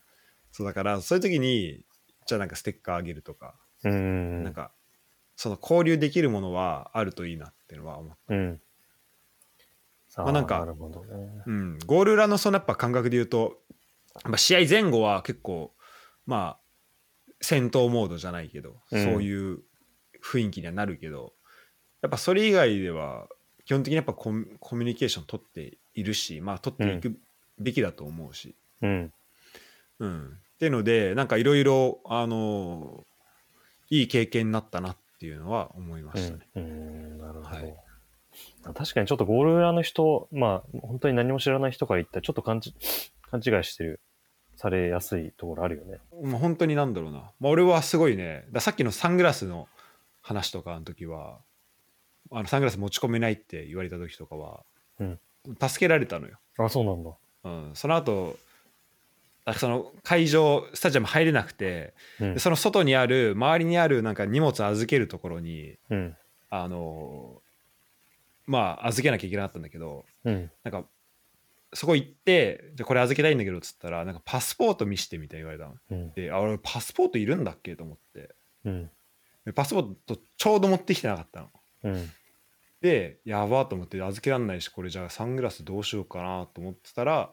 そうだからそういう時にじゃあなんかステッカーあげるとか、なんかその交流できるものはあるといいなっていうのは思った。まあなんか、ゴール裏のそのやっぱ感覚で言うと、試合前後は結構まあ戦闘モードじゃないけど、そういう雰囲気にはなるけど、やっぱそれ以外では基本的にやっぱコミュニケーション取っているし、まあ取っていくべきだと思うし、うんうん、っていうのでなんかいろいろいい経験になったなっていうのは思いましたね。うんうん、なるほど、はい、確かにちょっとゴール裏の人、まあ本当に何も知らない人から言ったらちょっと勘違いしてるされやすいところあるよね。まあ、本当になんだろうな、まあ、俺はすごいねださっきのサングラスの話とかの時はサングラス持ち込めないって言われた時とかは、うん、助けられたのよ。あ、そうなんだ。うん、その後その会場スタジアム入れなくて、うん、でその外にある周りにあるなんか荷物預けるところに、うん、まあ預けなきゃいけなかったんだけど、うん、なんかそこ行ってこれ預けたいんだけどっつったらなんかパスポート見してみたいに言われたの、うん、であ俺パスポートいるんだっけと思って、うん、でパスポートちょうど持ってきてなかったの、うん、でやばと思って預けらんないしこれじゃあサングラスどうしようかなと思ってたら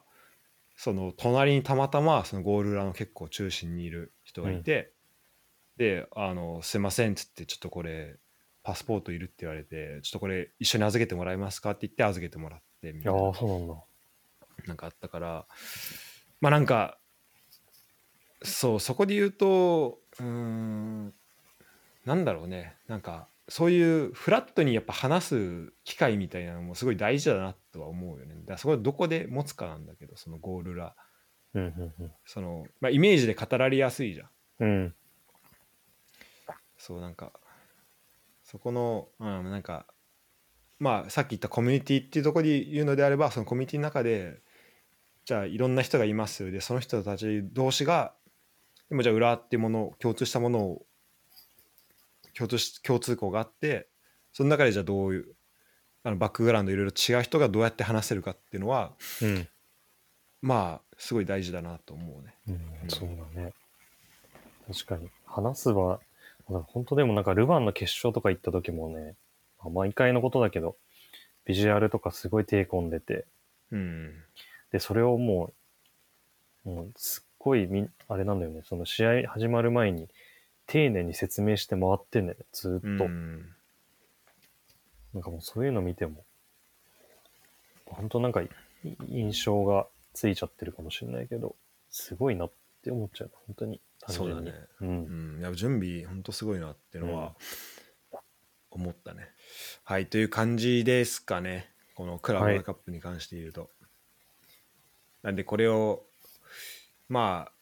その隣にたまたまそのゴール裏の結構中心にいる人がいて、うん、ですいませんっつってちょっとこれパスポートいるって言われてちょっとこれ一緒に預けてもらえますかって言って預けてもらってみたいな。ああそうなんだ。なんかあったからまあなんかそうそこで言うとなんだろうねなんかそういうフラットにやっぱ話す機会みたいなのもすごい大事だなとは思うよね。だからそこはどこで持つかなんだけどそのゴール裏、うんうんうん、その、まあ、イメージで語られやすいじゃん、うん、そうなんかそこの、うん、なんかまあさっき言ったコミュニティっていうところで言うのであればそのコミュニティの中でじゃあいろんな人がいますでその人たち同士がでもじゃあ裏っていうもの共通したものを共通項があってその中でじゃあどういうバックグラウンドいろいろ違う人がどうやって話せるかっていうのは、うん、まあすごい大事だなと思うね、うんうん、そうだね確かに話すは本当でもなんかルヴァンの決勝とか行った時もね、まあ、毎回のことだけどビジュアルとかすごい手込んでて、うん、でそれをもうすっごいあれなんだよねその試合始まる前に丁寧に説明して回ってんねずっと、うん、なんかもうそういうの見ても本当なんか印象がついちゃってるかもしれないけどすごいなって思っちゃう本当に単純にそうだね、うんうん、いや準備本当すごいなっていうのは思ったね、うん、はいという感じですかねこのクラブワールドカップに関して言うと、はい、なんでこれをまあ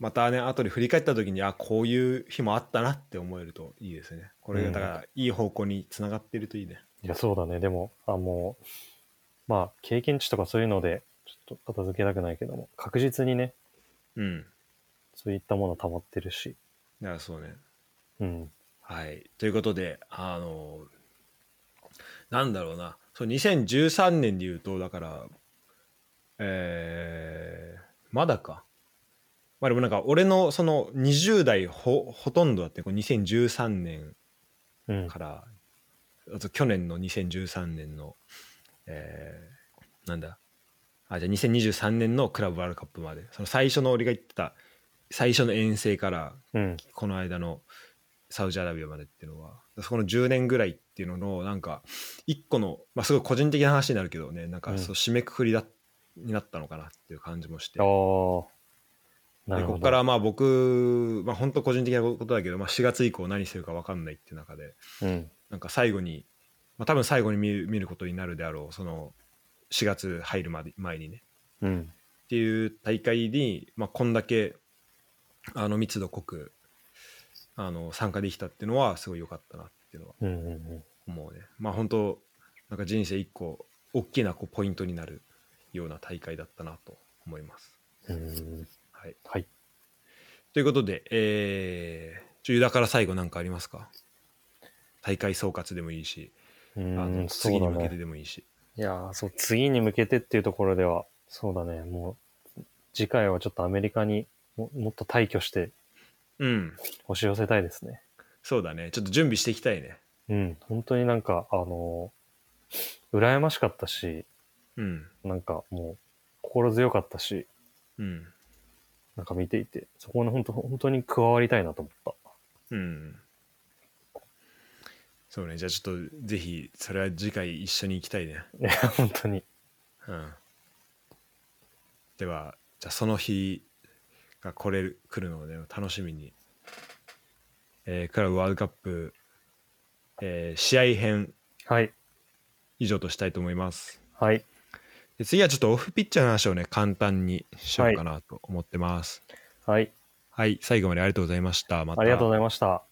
またね後で振り返った時にあこういう日もあったなって思えるといいですね。これがだからいい方向につながっているといいね、うん、いやそうだねでももうまあ経験値とかそういうのでちょっと片付けたくないけども確実にね、うん、そういったもの溜まってるしいやそうねうんはいということでなんだろうなそう2013年でいうとだからまだかまあ、でもなんか俺のその20代 ほとんどだってこう2013年から、うん、あと去年の2013年の、なんだあじゃあ2023年のクラブワールドカップまでその最初の俺が言ってた最初の遠征からこの間のサウジアラビアまでっていうのは、うん、そこの10年ぐらいっていうののなんか一個の、まあ、すごい個人的な話になるけどねなんかそう締めくくりになったのかなっていう感じもして。うんでここからまあ僕、まあ、本当個人的なことだけど、まあ、4月以降何してるか分かんないっていう中で、うん、なんか最後に、まあ、多分最後に見ることになるであろうその4月入るまで前にね、うん、っていう大会に、まあ、こんだけ密度濃く参加できたっていうのはすごい良かったなっていうのは思うね、うんうんうん、まあ本当なんか人生一個大きなこうポイントになるような大会だったなと思います、うんはいはい、ということで、ユダから最後何かありますか？大会総括でもいいし次に向けてでもいいし、いやそう次に向けてっていうところではそうだねもう次回はちょっとアメリカに もっと大挙して押し寄せたいですね、うん、そうだねちょっと準備していきたいねうん本当になんか羨ましかったし、うん、なんかもう心強かったしうんなんか見ていてそこの本当に加わりたいなと思ったうんそうねじゃあちょっとぜひそれは次回一緒に行きたいねいや本当にうんしてはじゃあその日が来るので楽しみに、クラブワールドカップ、試合編、はい、以上としたいと思います。はい、で次はちょっとオフピッチャーの話をね簡単にしようかなと思ってます。はい、はい、最後までありがとうございました。またありがとうございました。